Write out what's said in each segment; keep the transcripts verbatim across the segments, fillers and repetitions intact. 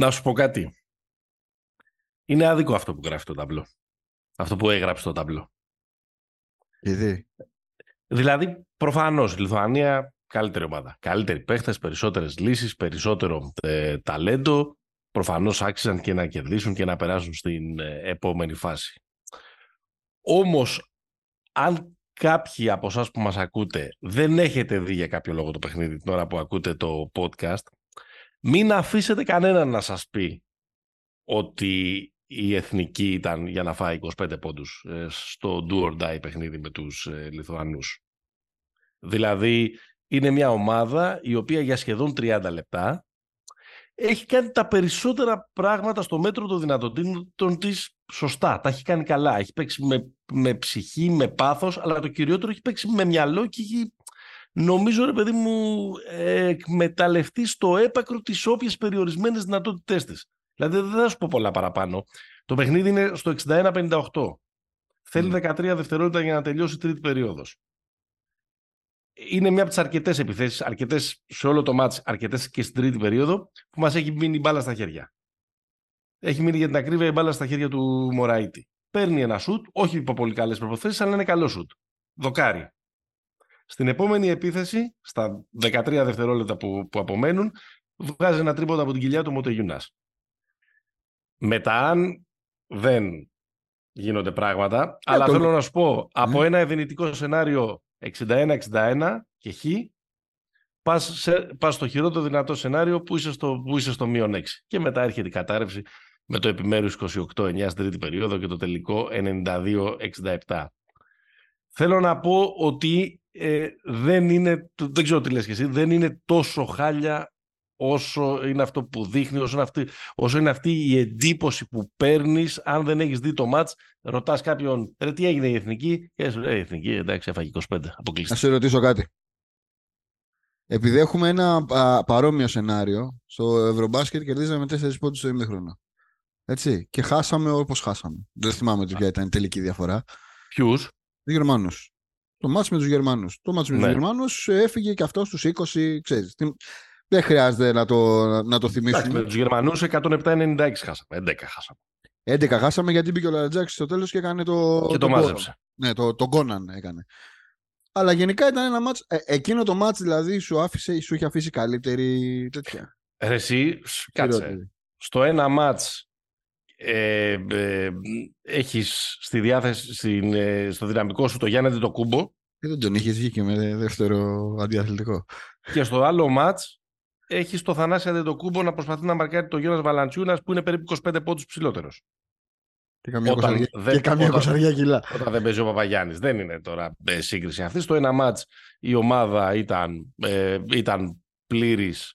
Να σου πω κάτι. Είναι άδικο αυτό που γράφει το ταμπλό. Αυτό που έγραψε το ταμπλό. Γιατί? Δηλαδή, προφανώς, η Λιθουανία καλύτερη ομάδα. Καλύτεροι παίχτες, περισσότερες λύσεις, περισσότερο ε, ταλέντο. Προφανώς άξιζαν και να κερδίσουν και να περάσουν στην ε, επόμενη φάση. Όμως, αν κάποιοι από εσάς που μας ακούτε δεν έχετε δει για κάποιο λόγο το παιχνίδι την ώρα που ακούτε το podcast, μην αφήσετε κανέναν να σας πει ότι η Εθνική ήταν για να φάει είκοσι πέντε πόντους στο do or die παιχνίδι με τους Λιθουανούς. Δηλαδή είναι μια ομάδα η οποία για σχεδόν τριάντα λεπτά έχει κάνει τα περισσότερα πράγματα στο μέτρο των δυνατοτήτων της σωστά. Τα έχει κάνει καλά, έχει παίξει με, με ψυχή, με πάθος, αλλά το κυριότερο έχει παίξει με μυαλό και έχει, νομίζω ρε παιδί μου, εκμεταλλευτεί στο έπακρο τις όποιες περιορισμένες δυνατότητές της. Δηλαδή δεν θα σου πω πολλά παραπάνω. Το παιχνίδι είναι στο εξήντα ένα πενήντα οκτώ. Mm. Θέλει δεκατρία δευτερόλεπτα για να τελειώσει η τρίτη περίοδος. Είναι μια από τις αρκετές επιθέσεις, αρκετές σε όλο το μάτς, αρκετές και στην τρίτη περίοδο, που μας έχει μείνει η μπάλα στα χέρια. Έχει μείνει για την ακρίβεια η μπάλα στα χέρια του Μωραήτη. Παίρνει ένα σουτ, όχι υπό πολύ καλές προποθέσεις, αλλά είναι καλό σουτ. Δοκάρι. Στην επόμενη επίθεση, στα δεκατρία δευτερόλεπτα που, που απομένουν, βγάζει ένα τρίποντα από την κοιλιά του Μοτεϊουνάς. Μετά, αν δεν γίνονται πράγματα, yeah, αλλά το... θέλω να σου πω, από yeah. ένα ευενητικό σενάριο εξήντα ένα εξήντα ένα και χ, πας, σε, πας στο χειρότερο δυνατό σενάριο που είσαι στο, που είσαι στο μείον έξι. Και μετά έρχεται η κατάρρευση με το επιμέρους είκοσι οκτώ εννιά στην τρίτη περίοδο και το τελικό ενενήντα δύο εξήντα επτά. Θέλω να πω ότι ε, δεν είναι, δεν ξέρω τι λες και εσύ, δεν είναι τόσο χάλια όσο είναι αυτό που δείχνει, όσο είναι αυτή, όσο είναι αυτή η εντύπωση που παίρνεις. Αν δεν έχεις δει το μάτς, ρωτάς κάποιον, ρε τι έγινε η Εθνική, και σου λέει η Εθνική, εντάξει, έφαγε είκοσι πέντε, αποκλείστηκε. Να σε ρωτήσω κάτι. Επειδή έχουμε ένα α, παρόμοιο σενάριο, στο Ευρωμπάσκετ κερδίζαμε τέσσερις πόντους στο ημίχρονο. Έτσι, και χάσαμε όπως χάσαμε. Δεν θυμάμαι ποια ήταν η τελική διαφορά. Ποιους? Τους Γερμανούς. Το μάτς με τους Γερμανούς. Το μάτς με ναι. τους Γερμανούς έφυγε και αυτό στους είκοσι, ξέρεις. Δεν χρειάζεται να το, να το θυμίσουμε. Εντάξει, με τους Γερμανούς εκατόν επτά ενενήντα έξι χάσαμε. έντεκα χάσαμε. έντεκα χάσαμε γιατί μπήκε ο Larentsakis στο τέλος και έκανε το. Και το, το μάζεψε. Ναι, τον το Κόναν έκανε. Αλλά γενικά ήταν ένα μάτς. Ε, εκείνο το μάτς δηλαδή σου, άφησε, σου είχε αφήσει καλύτερη τέτοια. Ρε εσύ, κάτσε. Στο ένα μάτς ε, ε, έχεις στη διάθεση, στην, ε, στο δυναμικό σου το Γιάννη το Κούμπο. Και δεν τον είχε βγει και με δεύτερο αντιαθλητικό. Και στο άλλο μάτς έχει το Θανάση Αντετοκούμπο να προσπαθεί να μαρκάρει το Jonas Valančiūnas που είναι περίπου είκοσι πέντε πόντους ψηλότερος. Και καμία εικοσαριά κιλά. Όταν δεν παίζει ο Παπαγιάννης. Δεν είναι τώρα ε, σύγκριση αυτή. Στο ένα μάτς η ομάδα ήταν, ε, ήταν πλήρης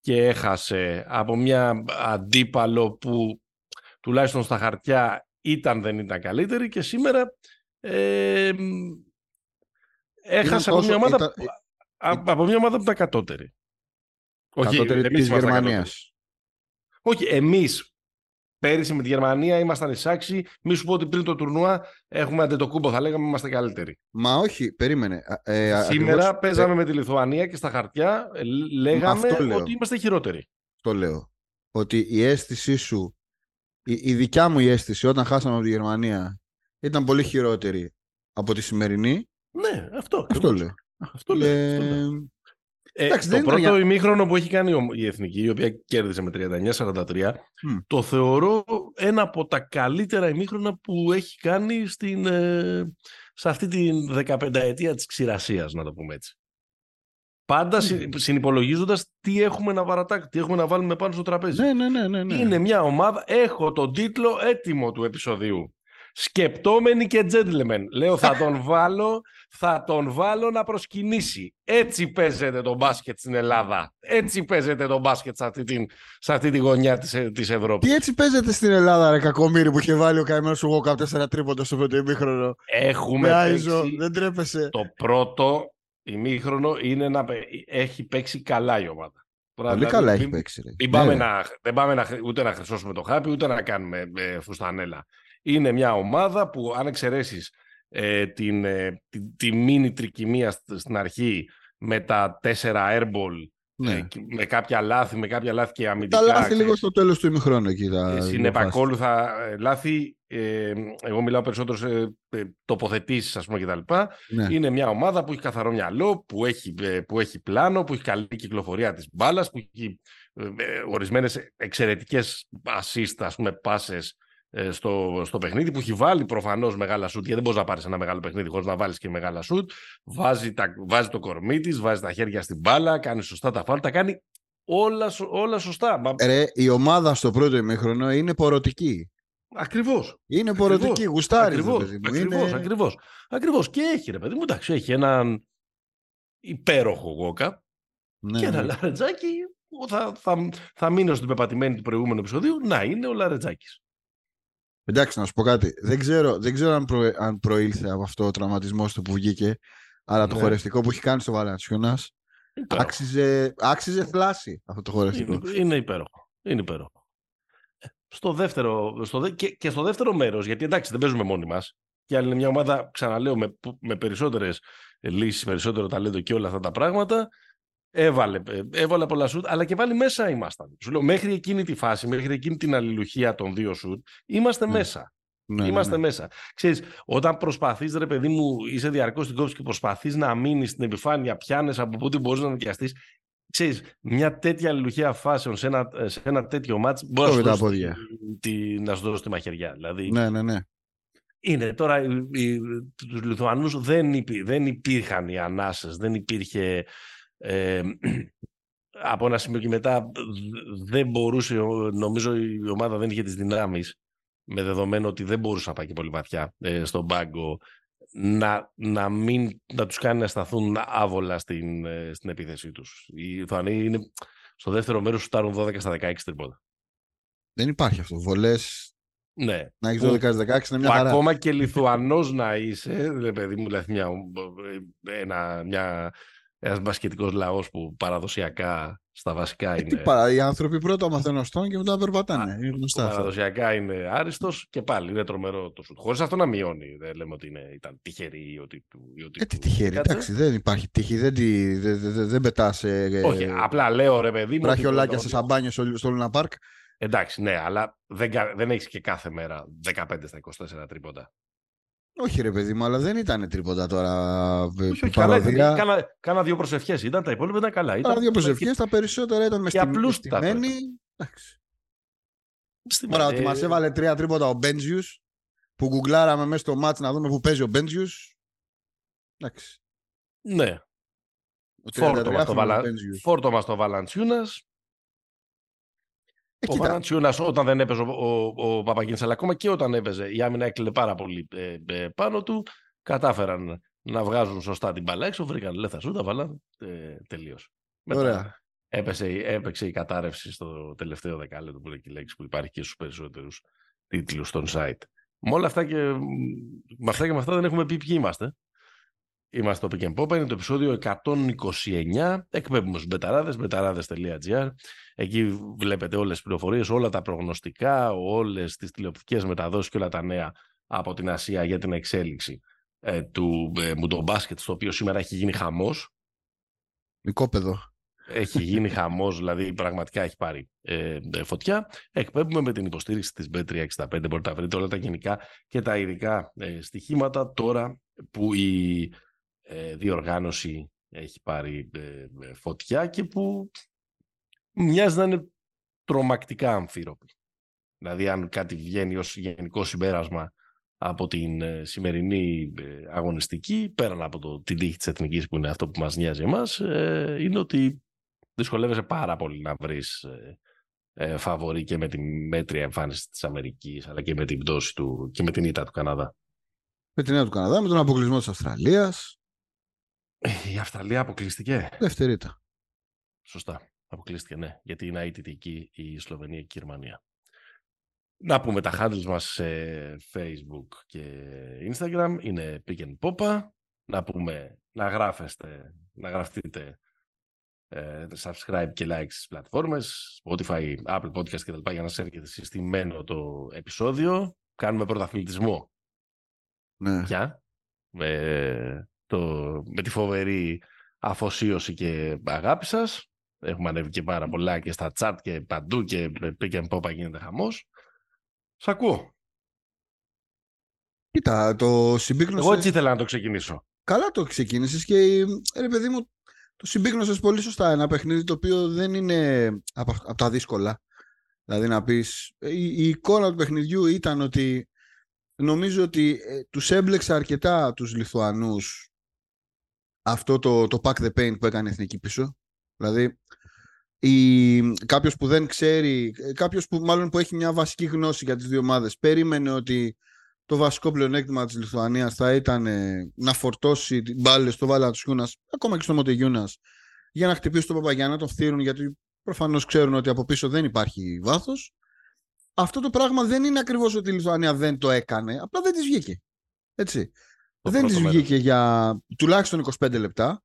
και έχασε από μια αντίπαλο που τουλάχιστον στα χαρτιά ήταν δεν ήταν καλύτερη και σήμερα ε, ε, έχασε από, όσο, μια ομάδα, ήταν... α, από μια ομάδα που ήταν κατώτερη. Όχι, της Γερμανίας. Όχι, εμείς πέρυσι με τη Γερμανία ήμασταν εισάξιοι. Μη σου πω ότι πριν το τουρνουά έχουμε Αντετοκούμπο, θα λέγαμε είμαστε καλύτεροι. Μα όχι, περίμενε. Ε, Σήμερα ακριβώς... παίζαμε ε... με τη Λιθουανία και στα χαρτιά λέγαμε ότι είμαστε χειρότεροι. Το λέω. Ότι η αίσθησή σου, η, η δικιά μου η αίσθηση όταν χάσαμε από τη Γερμανία ήταν πολύ χειρότερη από τη σημερινή. Ναι, αυτό. Αυτό λέω. Αυτό λέω. Ε... Αυτό λέω. Ε, Εντάξει, το πρώτο για... ημίχρονο που έχει κάνει η Εθνική, η οποία κέρδισε με τριάντα εννιά σαράντα τρία, mm. το θεωρώ ένα από τα καλύτερα ημίχρονα που έχει κάνει στην, ε, σε αυτή την δεκαπενταετία της ξηρασίας, να το πούμε έτσι. Πάντα mm. συνυπολογίζοντας τι έχουμε να παρατάξει, τι έχουμε να βάλουμε πάνω στο τραπέζι. Ναι, ναι, ναι, ναι, ναι. Είναι μια ομάδα, έχω τον τίτλο έτοιμο του επεισοδίου. Σκεπτόμενοι και gentlemen. Λέω θα τον βάλω, θα τον βάλω να προσκυνήσει. Έτσι παίζεται το μπάσκετ στην Ελλάδα. Έτσι παίζεται το μπάσκετ σε αυτή, την, σε αυτή τη γωνιά της, της Ευρώπης. Τι έτσι παίζεται στην Ελλάδα, ρε κακομοίρη που είχε βάλει ο καημένος του Walkup τέσσερα τρίποντα στο πρώτο ημίχρονο. Έχουμε Μεάζω, δεν τρέπεσε. Το πρώτο ημίχρονο είναι να έχει παίξει καλά η ομάδα. Πολύ δηλαδή, καλά έχει παίξει. Ρε. Πάμε ναι. να, δεν πάμε να, ούτε να χρυσώσουμε το χάπι, ούτε να κάνουμε ε, φουστανέλα. Είναι μια ομάδα που αν εξαιρέσεις ε, την, ε, τη, τη μίνι τρικυμία στην αρχή με τα τέσσερα airball Ναι. Με κάποια λάθη, με κάποια λάθη και αμυντικά. Τα λάθη λίγο στο τέλος του ημιχρόνου εκεί. Συνεπακόλουθα λάθη. Ε, εγώ μιλάω περισσότερο σε τοποθετήσεις, ας πούμε, κτλ. Ναι. Είναι μια ομάδα που έχει καθαρό μυαλό, που έχει, που έχει πλάνο, που έχει καλή κυκλοφορία της μπάλας, που έχει ορισμένες εξαιρετικές assist, ας πούμε, πάσες στο, στο παιχνίδι, που έχει βάλει προφανώς μεγάλα σουτ, γιατί δεν μπορείς να πάρεις ένα μεγάλο παιχνίδι χωρίς να βάλεις και μεγάλα σουτ. Βάζει, τα, βάζει το κορμί της, βάζει τα χέρια στην μπάλα, κάνει σωστά τα φάουλ, τα κάνει όλα, όλα σωστά. Ρε, η ομάδα στο πρώτο ημίχρονο είναι πορωτική. Ακριβώς. Είναι πορωτική, γουστάρι. Ακριβώς, ακριβώς, είναι... ακριβώς, ακριβώς. Και έχει, ρε παιδί μου, εντάξει, έχει έναν υπέροχο Goga, ναι, και ένα, ναι, Λαρεντζάκι. Θα, θα, θα μείνω στην πεπατημένη του προηγούμενου επεισοδίου. Να είναι ο Λαρεντζάκης. Εντάξει, να σου πω κάτι. Δεν ξέρω, δεν ξέρω αν, προ, αν προήλθε από αυτό ο τραυματισμός του που βγήκε, αλλά ναι, το χορευτικό που έχει κάνει στο Valančiūnas άξιζε, άξιζε θλάση αυτό το χορευτικό. Είναι, είναι υπέροχο. Είναι υπέροχο. Στο δεύτερο, στο δε, και, και στο δεύτερο μέρος, γιατί εντάξει, δεν παίζουμε μόνοι μας. Και άλλη είναι μια ομάδα, ξαναλέω, με, με περισσότερες λύσεις, περισσότερο ταλέντο και όλα αυτά τα πράγματα. Έβαλε, έβαλε πολλά σουτ, αλλά και πάλι μέσα ήμασταν. Σου λέω, μέχρι εκείνη τη φάση, μέχρι εκείνη την αλληλουχία των δύο σουτ, είμαστε, ναι, μέσα. Ναι, είμαστε, ναι, μέσα. Ξέρεις, όταν προσπαθείς, ρε παιδί μου, είσαι διαρκώς στην κόψη και προσπαθείς να μείνεις στην επιφάνεια, πιάνες από πού μπορείς να νοικιαστείς. Ξέρεις, μια τέτοια αλληλουχία φάσεων σε ένα, σε ένα τέτοιο μάτς μπορεί να, να σου δώσει τη μαχαιριά. Δηλαδή, ναι, ναι, ναι. Είναι τώρα, τους Λιθουανούς δεν, υπή, δεν υπήρχαν οι ανάσες, δεν υπήρχε. Ε, από ένα σημείο και μετά δεν μπορούσε, νομίζω η ομάδα δεν είχε τις δυνάμεις, με δεδομένο ότι δεν μπορούσε να πάει και πολύ βαθιά ε, στον πάγκο, να, να, μην, να τους κάνει να σταθούν άβολα στην, ε, στην επίθεσή τους. Οι Λιθουανοί είναι στο δεύτερο μέρος, σουτάρουν δώδεκα στα δεκαέξι τριπόδα. Δεν υπάρχει αυτό, βολές. Ναι. Να έχεις δώδεκα δεκαέξι είναι μια χαρά. Ακόμα και Λιθουανός να είσαι, ρε παιδί μου, δηλαδή μια, ένα, μια ένας μπασκετικός λαός που παραδοσιακά στα βασικά ε, είναι... Τι παρα... Οι άνθρωποι πρώτα μαθαίνουν αστόν και μετά περπατάνε. Α, είναι γνωστά. Παραδοσιακά είναι άριστος και πάλι είναι τρομερό το σουτ. Χωρίς αυτό να μειώνει. Δεν λέμε ότι είναι, ήταν τυχερή ή ότι... Ή ότι ε, τι τυχερή. Εντάξει, δεν υπάρχει τύχη. Δεν, δεν, δεν, δεν, δεν πετάς... Ε, όχι, ε, απλά λέω, ρε παιδί μου... Βραχιολάκια σε σαμπάνια στο Λούνα Πάρκ. Εντάξει, ναι, αλλά δεν, δεν έχεις και κάθε μέρα δεκαπέντε στα είκοσι τέσσερα τρίποτα. Όχι, ρε παιδί μου, αλλά δεν ήταν τρίποτα τώρα. Όχι, όχι, καλά, ήταν, κάνα, κάνα δύο προσευχές ήταν, τα υπόλοιπα ήταν καλά. Κάνα δύο προσευχές, τα περισσότερα ήταν μεστημένοι. Εντάξει. Τώρα ότι μας έβαλε τρία τρίποτα ο Μπέντζιους, που γκουγκλάραμε μέσα στο μάτς να δούμε που παίζει ο Μπέντζιους. Εντάξει. Ναι. Φόρτο μας το Valančiūnas. Ο Valančiūnas, όταν δεν έπαιζε ο, ο, ο Παπαγκίνης, αλλά ακόμα και όταν έπαιζε, η άμυνα έκλεινε πάρα πολύ ε, ε, πάνω του. Κατάφεραν να βγάζουν σωστά την μπάλα έξω, βρήκαν λεφτά σου, τα βάλαν ε, τελείως. Μετά έπαιξε, έπαιξε η κατάρρευση στο τελευταίο δεκάλεπτο, που είναι και η λέξη που υπάρχει και στους περισσότερους τίτλους των site. Με όλα αυτά και με αυτά, και με αυτά δεν έχουμε πει ποιοι είμαστε. Είμαστε το Pick 'N' Popa, είναι το επεισόδιο εκατόν είκοσι εννιά, εκπέμπουμε στους Μπεταράδες, μπεταράδες τελεία τζι άρ. Εκεί βλέπετε όλες τις πληροφορίες, όλα τα προγνωστικά, όλες τις τηλεοπτικές μεταδόσεις και όλα τα νέα από την Ασία για την εξέλιξη ε, του ε, μουντομπάσκετ, στο οποίο σήμερα έχει γίνει χαμός. Οικόπεδο. Έχει γίνει χαμός, δηλαδή πραγματικά έχει πάρει ε, ε, φωτιά. Εκπέμπουμε με την υποστήριξη της μπι τριακόσια εξήντα πέντε, μπορείτε να βρείτε όλα τα γενικά και τα ειδικά ε, στοιχήματα τώρα που η... διοργάνωση έχει πάρει φωτιά και που μοιάζει να είναι τρομακτικά αμφίροπη. Δηλαδή αν κάτι βγαίνει ως γενικό συμπέρασμα από την σημερινή αγωνιστική, πέραν από το, την τύχη της Εθνικής που είναι αυτό που μας νοιάζει εμάς, είναι ότι δυσκολεύεσαι πάρα πολύ να βρεις φαβορί και με τη μέτρια εμφάνιση της Αμερικής, αλλά και με την πτώση του και με την ήττα του Καναδά. Με την ήττα του Καναδά, με τον αποκλεισμό της Αυστραλίας. Η Αυστραλία αποκλειστήκε. Δεύτερη ήττα. Σωστά. Αποκλείστηκε, ναι. Γιατί είναι αιτητική η Σλοβενία και η Γερμανία. Να πούμε τα handles μας σε Facebook και Instagram. Είναι Pick 'N' Popa. Να πούμε να γράφεστε, να γραφτείτε ε, subscribe και like στις πλατφόρμες. Spotify, Apple Podcast κτλ. Για να σας έρχεται συστημένο το επεισόδιο. Κάνουμε πρωταθλητισμό. Ναι. Πια. Ε, Το, με τη φοβερή αφοσίωση και αγάπη σας. Έχουμε ανέβει και πάρα πολλά και στα chat και παντού και pick and pop γίνεται χαμός. Σ' ακούω. Κοίτα, το συμπίκνωσες... Εγώ έτσι ήθελα να το ξεκινήσω. Καλά το ξεκίνησες και ρε παιδί μου, το συμπίκνωσες πολύ σωστά. Ένα παιχνίδι το οποίο δεν είναι από, από τα δύσκολα. Δηλαδή να πεις... Η, η εικόνα του παιχνιδιού ήταν ότι νομίζω ότι ε, τους έμπλεξε αρκετά τους Λιθουανούς αυτό το, το pack the paint που έκανε η Εθνική πίσω. Δηλαδή, η, κάποιος που δεν ξέρει, κάποιος που μάλλον που έχει μια βασική γνώση για τις δύο ομάδες, περίμενε ότι το βασικό πλεονέκτημα της Λιθουανίας θα ήταν ε, να φορτώσει μπάλες στο Valančiūnas, ακόμα και στο Motiejunas, για να χτυπήσει τον Παπαγιάννη, να τον φθείρουν, γιατί προφανώς ξέρουν ότι από πίσω δεν υπάρχει βάθος. Αυτό το πράγμα δεν είναι ακριβώς ότι η Λιθουανία δεν το έκανε, απλά δεν της βγήκε. Έτσι. Δεν της βγήκε για τουλάχιστον είκοσι πέντε λεπτά.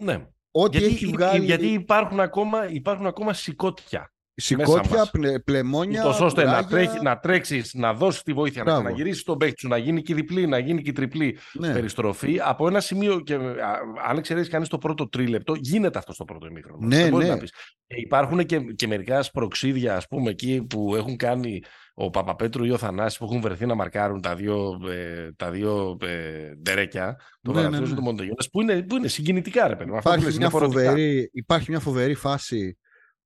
Ναι. Ό,τι γιατί, έχει βγάλει... γιατί υπάρχουν ακόμα, υπάρχουν ακόμα σηκώτια. Σηκώτια, πλε, πλεμόνια. Τόσο ώστε να, τρέχει, να τρέξεις, να δώσεις τη βοήθεια, Μπράβο. να γυρίσεις τον παίκτη σου, να γίνει και διπλή, να γίνει και τριπλή ναι. περιστροφή. Από ένα σημείο, και αν εξαιρέσεις κανείς το πρώτο τρίλεπτο, γίνεται αυτό στο πρώτο ημίχρονο. Ναι, ναι. Να υπάρχουν και, και μερικά σπροξίδια, ας πούμε, εκεί που έχουν κάνει ο Παπαπέτρου ή ο Θανάσης, που έχουν βρεθεί να μαρκάρουν τα δύο, ε, τα δύο ε, ντερέκια, το Βαγαθούς ναι, ναι, ναι. του Μοντεγιώνας, που, που είναι συγκινητικά, ρε παιδί. Υπάρχει, υπάρχει μια φοβερή φάση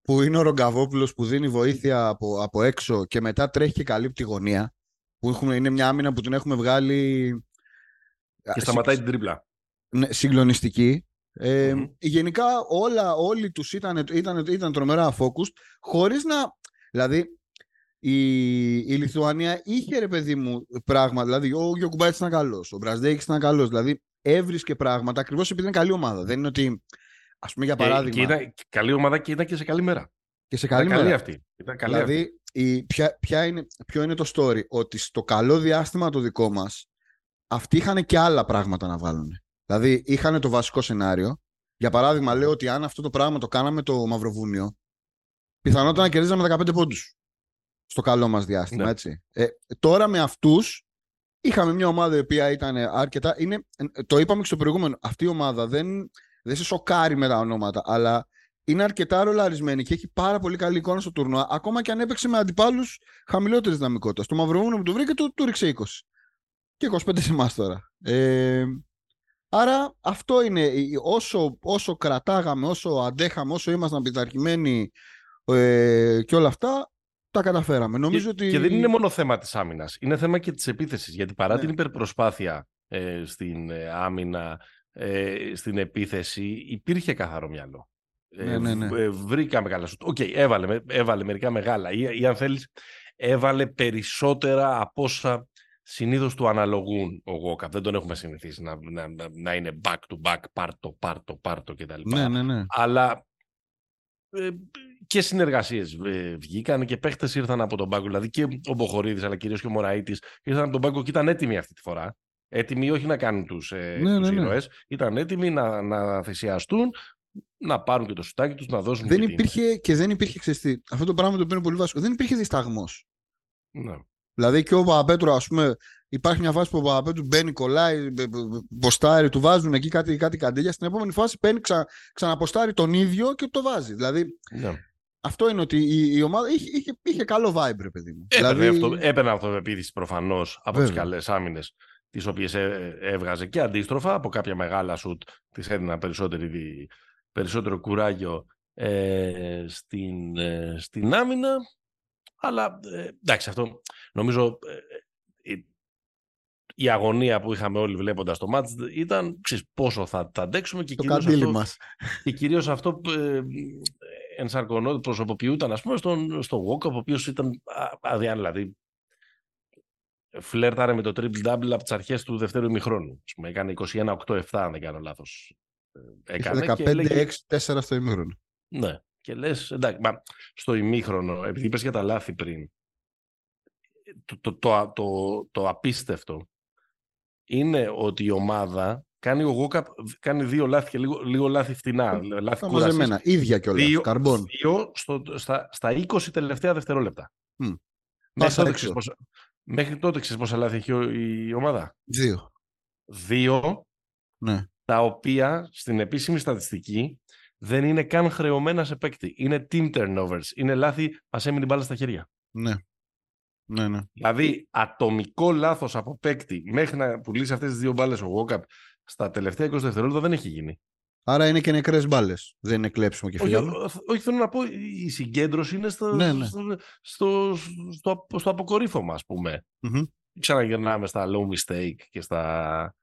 που είναι ο Ρογκαβόπουλος που δίνει βοήθεια από, από έξω και μετά τρέχει και καλύπτει γωνία, που έχουμε, είναι μια άμυνα που την έχουμε βγάλει... Και σταματάει συ, την τρίπλα. Ναι, συγκλονιστική. Ε, mm-hmm. Γενικά όλα, όλοι τους ήταν, ήταν, ήταν τρομερά focused, χωρίς να... Δηλαδή, Η, η Λιθουανία είχε ρε παιδί μου πράγματα. Δηλαδή, ο Γιοκουμπάιτς ήταν καλός, ο Μπραντέικης ήταν καλός. Δηλαδή, έβρισκε πράγματα ακριβώς επειδή είναι καλή ομάδα. Δεν είναι ότι, ας πούμε, για παράδειγμα. Και, και ήταν, καλή ομάδα και ήταν και σε καλή μέρα. Και σε καλή ήταν μέρα. Καλή ήταν καλή δηλαδή, αυτή. Η, ποια, ποια είναι, ποιο είναι το story, ότι στο καλό διάστημα το δικό μας, αυτοί είχαν και άλλα πράγματα να βάλουν. Δηλαδή, είχαν το βασικό σενάριο. Για παράδειγμα, λέω ότι αν αυτό το πράγμα το κάναμε το Μαυροβούνιο, πιθανότατα να κερδίζαμε δεκαπέντε πόντους. Στο καλό μας διάστημα, ναι. έτσι. Ε, τώρα με αυτούς είχαμε μια ομάδα η οποία ήταν αρκετά... Είναι, το είπαμε και στο προηγούμενο. Αυτή η ομάδα δεν, δεν σε σοκάρει με τα ονόματα, αλλά είναι αρκετά ρολαρισμένη και έχει πάρα πολύ καλή εικόνα στο τουρνουά, ακόμα και αν έπαιξε με αντιπάλους χαμηλότερης δυναμικότητας. Το Μαυροβούνιο που το βρήκε, του, του ρίξε είκοσι. Και είκοσι πέντε σε εμάς τώρα. Ε, άρα αυτό είναι. Όσο, όσο κρατάγαμε, όσο αντέχαμε, όσο ήμασταν πειθαρχημένοι ε, και όλα αυτά, τα καταφέραμε. Νομίζω και, ότι... και δεν είναι μόνο θέμα της άμυνας, είναι θέμα και της επίθεσης, γιατί παρά ναι. την υπερπροσπάθεια ε, στην ε, άμυνα, ε, στην επίθεση, υπήρχε καθαρό μυαλό. Ε, ναι, ναι, ναι. Ε, βρήκαμε καλά σου. Οκ, okay, έβαλε, έβαλε μερικά μεγάλα ή, ή αν θέλεις, έβαλε περισσότερα από όσα συνήθως του αναλογούν ο Walkup. Δεν τον έχουμε συνηθίσει να, να, να, να είναι back to back, πάρτο, πάρτο, πάρτο κτλ. Ναι, ναι, ναι. Αλλά... Ε, και συνεργασίες βγήκαν και παίχτες ήρθαν από τον πάγκο. Δηλαδή και ο Μποχορίδης αλλά κυρίως και ο Μωραΐτης ήρθαν από τον πάγκο και ήταν έτοιμοι αυτή τη φορά. Έτοιμοι όχι να κάνουν τους, ε, ναι, τους ναι, ήρωες, ναι. ήταν έτοιμοι να, να θυσιαστούν, να πάρουν και το σουτάκι τους, να δώσουν. Δεν και υπήρχε την. Και δεν υπήρχε ξεστή. Αυτό το πράγμα το οποίο είναι πολύ βασικό. Δεν υπήρχε δισταγμός. Ναι. Δηλαδή και ο Παπαπέτρου, ας πούμε, υπάρχει μια φάση που ο Παπαπέτρου μπαίνει, κολλάει, ποστάρει, του βάζουν εκεί κάτι, κάτι καντήλια. Στην επόμενη φάση παίρνει, ξα, ξαναποστάρει τον ίδιο και το βάζει. Δηλαδή. Ναι. Αυτό είναι ότι η, η ομάδα είχε, είχε, είχε καλό vibe, ρε παιδί μου. Έπαιρνε δηλαδή... αυτοπεποίθηση προφανώς από τις καλές άμυνες, τις οποίες έβγαζε και αντίστροφα από κάποια μεγάλα σουτ, της έδινα περισσότερο κουράγιο ε, στην, ε, στην άμυνα. Αλλά ε, εντάξει, αυτό νομίζω ε, η, η αγωνία που είχαμε όλοι βλέποντας το μάτς ήταν ξέρεις, πόσο θα τα αντέξουμε και κυρίως αυτό. Ε, ε, ενσαρκωνόταν, προσωποποιούταν ας πούμε στον, στο Walkup, ο οποίος ήταν αδιάν, δηλαδή φλερτάρε με το triple double από τις αρχές του δεύτερου ημιχρόνου. Έκανε είκοσι ένα οκτώ επτά αν δεν κάνω λάθος. Έκανε δεκαπέντε έξι τέσσερα στο ημίχρονο. Ναι, και λες εντάξει, μα, στο ημίχρονο, επειδή είπες για τα λάθη πριν, το, το, το, το, το απίστευτο είναι ότι η ομάδα κάνει ο Walkup, κάνει δύο λάθη και λίγο, λίγο λάθη φτηνά. Λάθη μαζεμένα, ίδια κιόλας, δύο, καρμπών. Δύο στο, στα, στα είκοσι τελευταία δευτερόλεπτα. Mm. Μέχρι, τότε πόσα, μέχρι τότε ξέρεις πόσα λάθη έχει η ομάδα. Δύο. Δύο, ναι. Τα οποία στην επίσημη στατιστική δεν είναι καν χρεωμένα σε παίκτη. Είναι team turnovers. Είναι λάθη, ας έμεινε την μπάλα στα χέρια. Ναι. Ναι, ναι. Δηλαδή, ατομικό λάθος από παίκτη μέχρι να πουλήσει αυτές τις δύο μπάλες ο Walkup στα τελευταία είκοσι δευτερόλεπτα δεν έχει γίνει. Άρα είναι και νεκρές μπάλες. Δεν είναι κλέψιμο και φύλλα. Όχι, όχι, θέλω να πω, η συγκέντρωση είναι στο, ναι, ναι. στο, στο, στο, στο αποκορύφωμα, ας πούμε. Mm-hmm. Ξαναγυρνάμε στα low mistake και στα,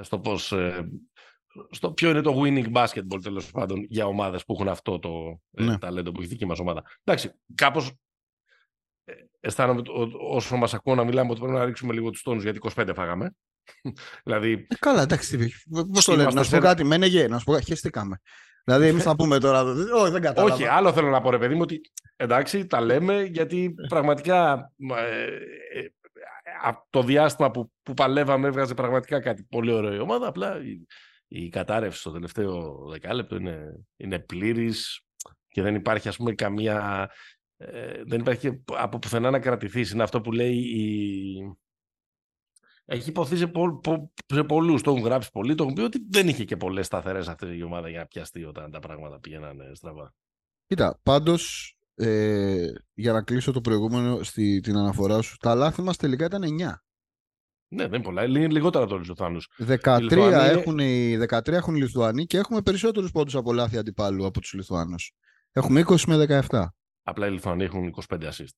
στο πώς. Στο ποιο είναι το winning basketball, τέλος πάντων, για ομάδες που έχουν αυτό το ναι. ε, ταλέντο που έχει δική μας ομάδα. Εντάξει, κάπως ε, αισθάνομαι όσο μας ακούω να μιλάμε ότι πρέπει να ρίξουμε λίγο τους τόνους, γιατί είκοσι πέντε φάγαμε. Δηλαδή, καλά, εντάξει. Πώς το λέμε, να σου πω κάτι, με ενεγέ, να σου πω κάτι, χεστήκαμε. Δηλαδή, εμείς θα πούμε τώρα. Όχι, δεν κατάλαβα. Όχι, άλλο θέλω να πω, ρε παιδί μου, ότι εντάξει, τα λέμε, γιατί πραγματικά ε, ε, το διάστημα που, που παλεύαμε έβγαζε πραγματικά κάτι πολύ ωραίο η ομάδα. Απλά η κατάρρευση στο τελευταίο δεκάλεπτο είναι, είναι πλήρης και δεν υπάρχει, ας πούμε, καμία. Ε, δεν υπάρχει από πουθενά να κρατηθείς. Είναι αυτό που λέει η. Έχει υποθεί σε, πο, πο, σε πολλούς, το έχουν γράψει πολλοί, το έχουν πει ότι δεν είχε και πολλές σταθερές αυτή η ομάδα για να πιαστεί όταν τα πράγματα πήγαιναν στραβά. Κοίτα, πάντως, ε, για να κλείσω το προηγούμενο στη, την αναφορά σου, τα λάθη μας τελικά ήταν εννιά. Ναι, δεν είναι πολλά, είναι λιγότερα από τους Λιθουανούς. δεκατρία έχουν οι Λιθουανοί και έχουμε περισσότερους πόντους από λάθη αντιπάλου από τους Λιθουανούς. Έχουμε είκοσι με δεκαεπτά. Απλά οι Λιθουανοί έχουν είκοσι πέντε assist.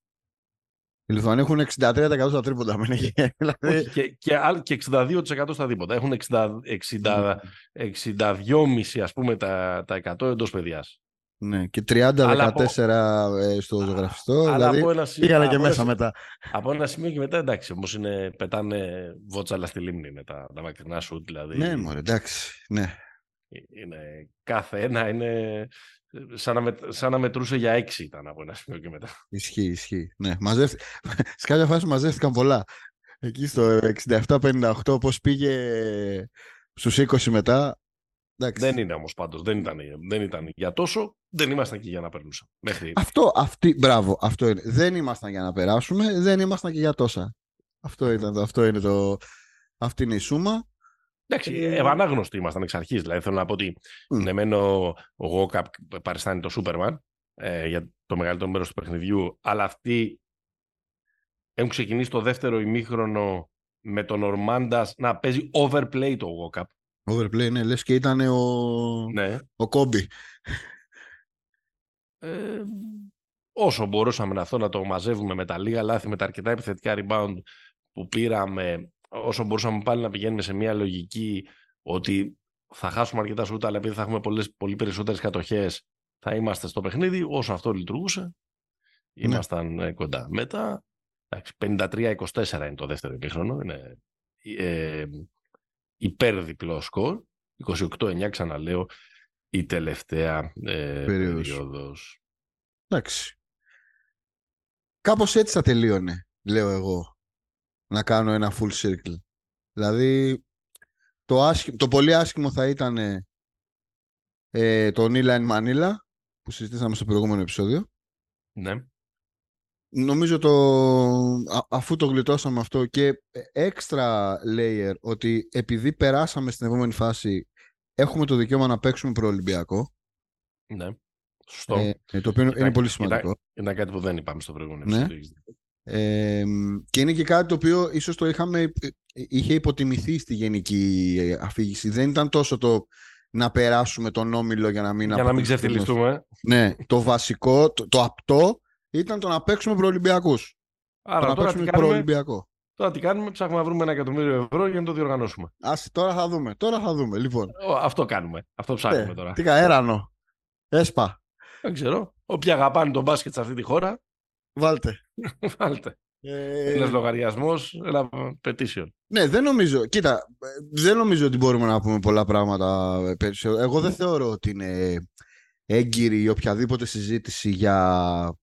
Οι Λιθουανοί έχουν εξήντα τρία τοις εκατό στα τρίποντα. και, και, και εξήντα δύο τοις εκατό στα δίποτα. Έχουν εξήντα, εξήντα, εξήντα δύο κόμμα πέντε ας πούμε τα, τα εκατό εντός παιδιάς. Ναι, και τριάντα δεκατέσσερα στο ζωγραφιστό. Δηλαδή, πήγανε και μέσα μετά. Από ένα σημείο και μετά, εντάξει, όμως είναι, πετάνε βότσαλα στη λίμνη με τα, τα μακρινά σουτ. Δηλαδή, ναι, μωρέ, εντάξει, ναι. Είναι, κάθε ένα είναι. Σαν να, με, σαν να μετρούσε για έξι ήταν από ένα σημείο και μετά. Ισχύει, ισχύει. Ναι, μαζεύτη... σε κάποια φάση μαζεύτηκαν πολλά. Εκεί στο εξήντα επτά πενήντα οκτώ πώς πήγε στους είκοσι μετά. Εντάξει. Δεν είναι όμως πάντως. Δεν ήταν, δεν ήταν για τόσο. Δεν ήμασταν και για να περνούσαμε. Μέχρι... Αυτό, αυτή, μπράβο, αυτό είναι. Δεν ήμασταν για να περάσουμε. Δεν ήμασταν και για τόσα. Αυτό, ήταν, αυτό είναι το... Αυτή είναι η σούμα. Εντάξει, ευανάγνωστοι ήμασταν εξ αρχής. Δηλαδή, θέλω να πω ότι mm. εμένω ο Walkup παριστάνει το Σούπερμαν ε, για το μεγαλύτερο μέρος του παιχνιδιού, αλλά αυτοί έχουν ξεκινήσει το δεύτερο ημίχρονο με τον Ορμάντας να παίζει overplay το Walkup. Overplay, ναι, λες και ήταν ο, ναι. ο Κόμπι. Ε, όσο μπορούσαμε αυτό να το μαζεύουμε με τα λίγα λάθη, με τα αρκετά επιθετικά rebound που πήραμε, όσο μπορούσαμε πάλι να πηγαίνουμε σε μια λογική ότι θα χάσουμε αρκετά σούτα, αλλά επειδή θα έχουμε πολλές, πολύ περισσότερες κατοχές θα είμαστε στο παιχνίδι, όσο αυτό λειτουργούσε, ήμασταν ναι. κοντά. Μετά, πενήντα τρία είκοσι τέσσερα είναι το δεύτερο επίχρονο, είναι ε, υπέρδιπλό σκορ, είκοσι οκτώ εννιά ξαναλέω, η τελευταία ε, περίοδος. Εντάξει. Κάπως έτσι θα τελείωνε, λέω εγώ. Να κάνω ένα full circle. Δηλαδή το, άσχη... το πολύ άσχημο θα ήταν ε, το Nila in Manila που συζητήσαμε στο προηγούμενο επεισόδιο. Ναι. Νομίζω το Α, αφού το γλιτώσαμε αυτό και extra layer ότι επειδή περάσαμε στην επόμενη φάση έχουμε το δικαίωμα να παίξουμε προολυμπιακό. Ναι. Σωστό. Ε, το οποίο ήταν, είναι πολύ σημαντικό. Ήταν, ήταν κάτι που δεν είπαμε στο προηγούμενο ναι. επεισόδιο. Ε, και είναι και κάτι το οποίο ίσως το είχαμε, είχε υποτιμηθεί στη γενική αφήγηση. Δεν ήταν τόσο το να περάσουμε τον όμιλο για να μην, για να μην ξεφτυλιστούμε. Ναι, το βασικό, το, το απτό ήταν το να παίξουμε προολυμπιακούς. Άρα το να τώρα, παίξουμε τι κάνουμε, τώρα τι κάνουμε, ψάχνουμε να βρούμε ένα εκατομμύριο ευρώ για να το διοργανώσουμε. Ας, τώρα θα δούμε, τώρα θα δούμε λοιπόν. Αυτό κάνουμε, αυτό ψάχνουμε ε, τώρα. Τι καέρανο, έσπα. Δεν ξέρω, όποιοι αγαπάνε τον μπάσκετ σε αυτή τη χώρα. Βάλτε. Βάλτε. Ε... Ένας λογαριασμός, ένα petition. Ναι, δεν νομίζω. Κοίτα, δεν νομίζω ότι μπορούμε να πούμε πολλά πράγματα περισσότερο. Εγώ δεν θεωρώ ότι είναι έγκυρη η οποιαδήποτε συζήτηση για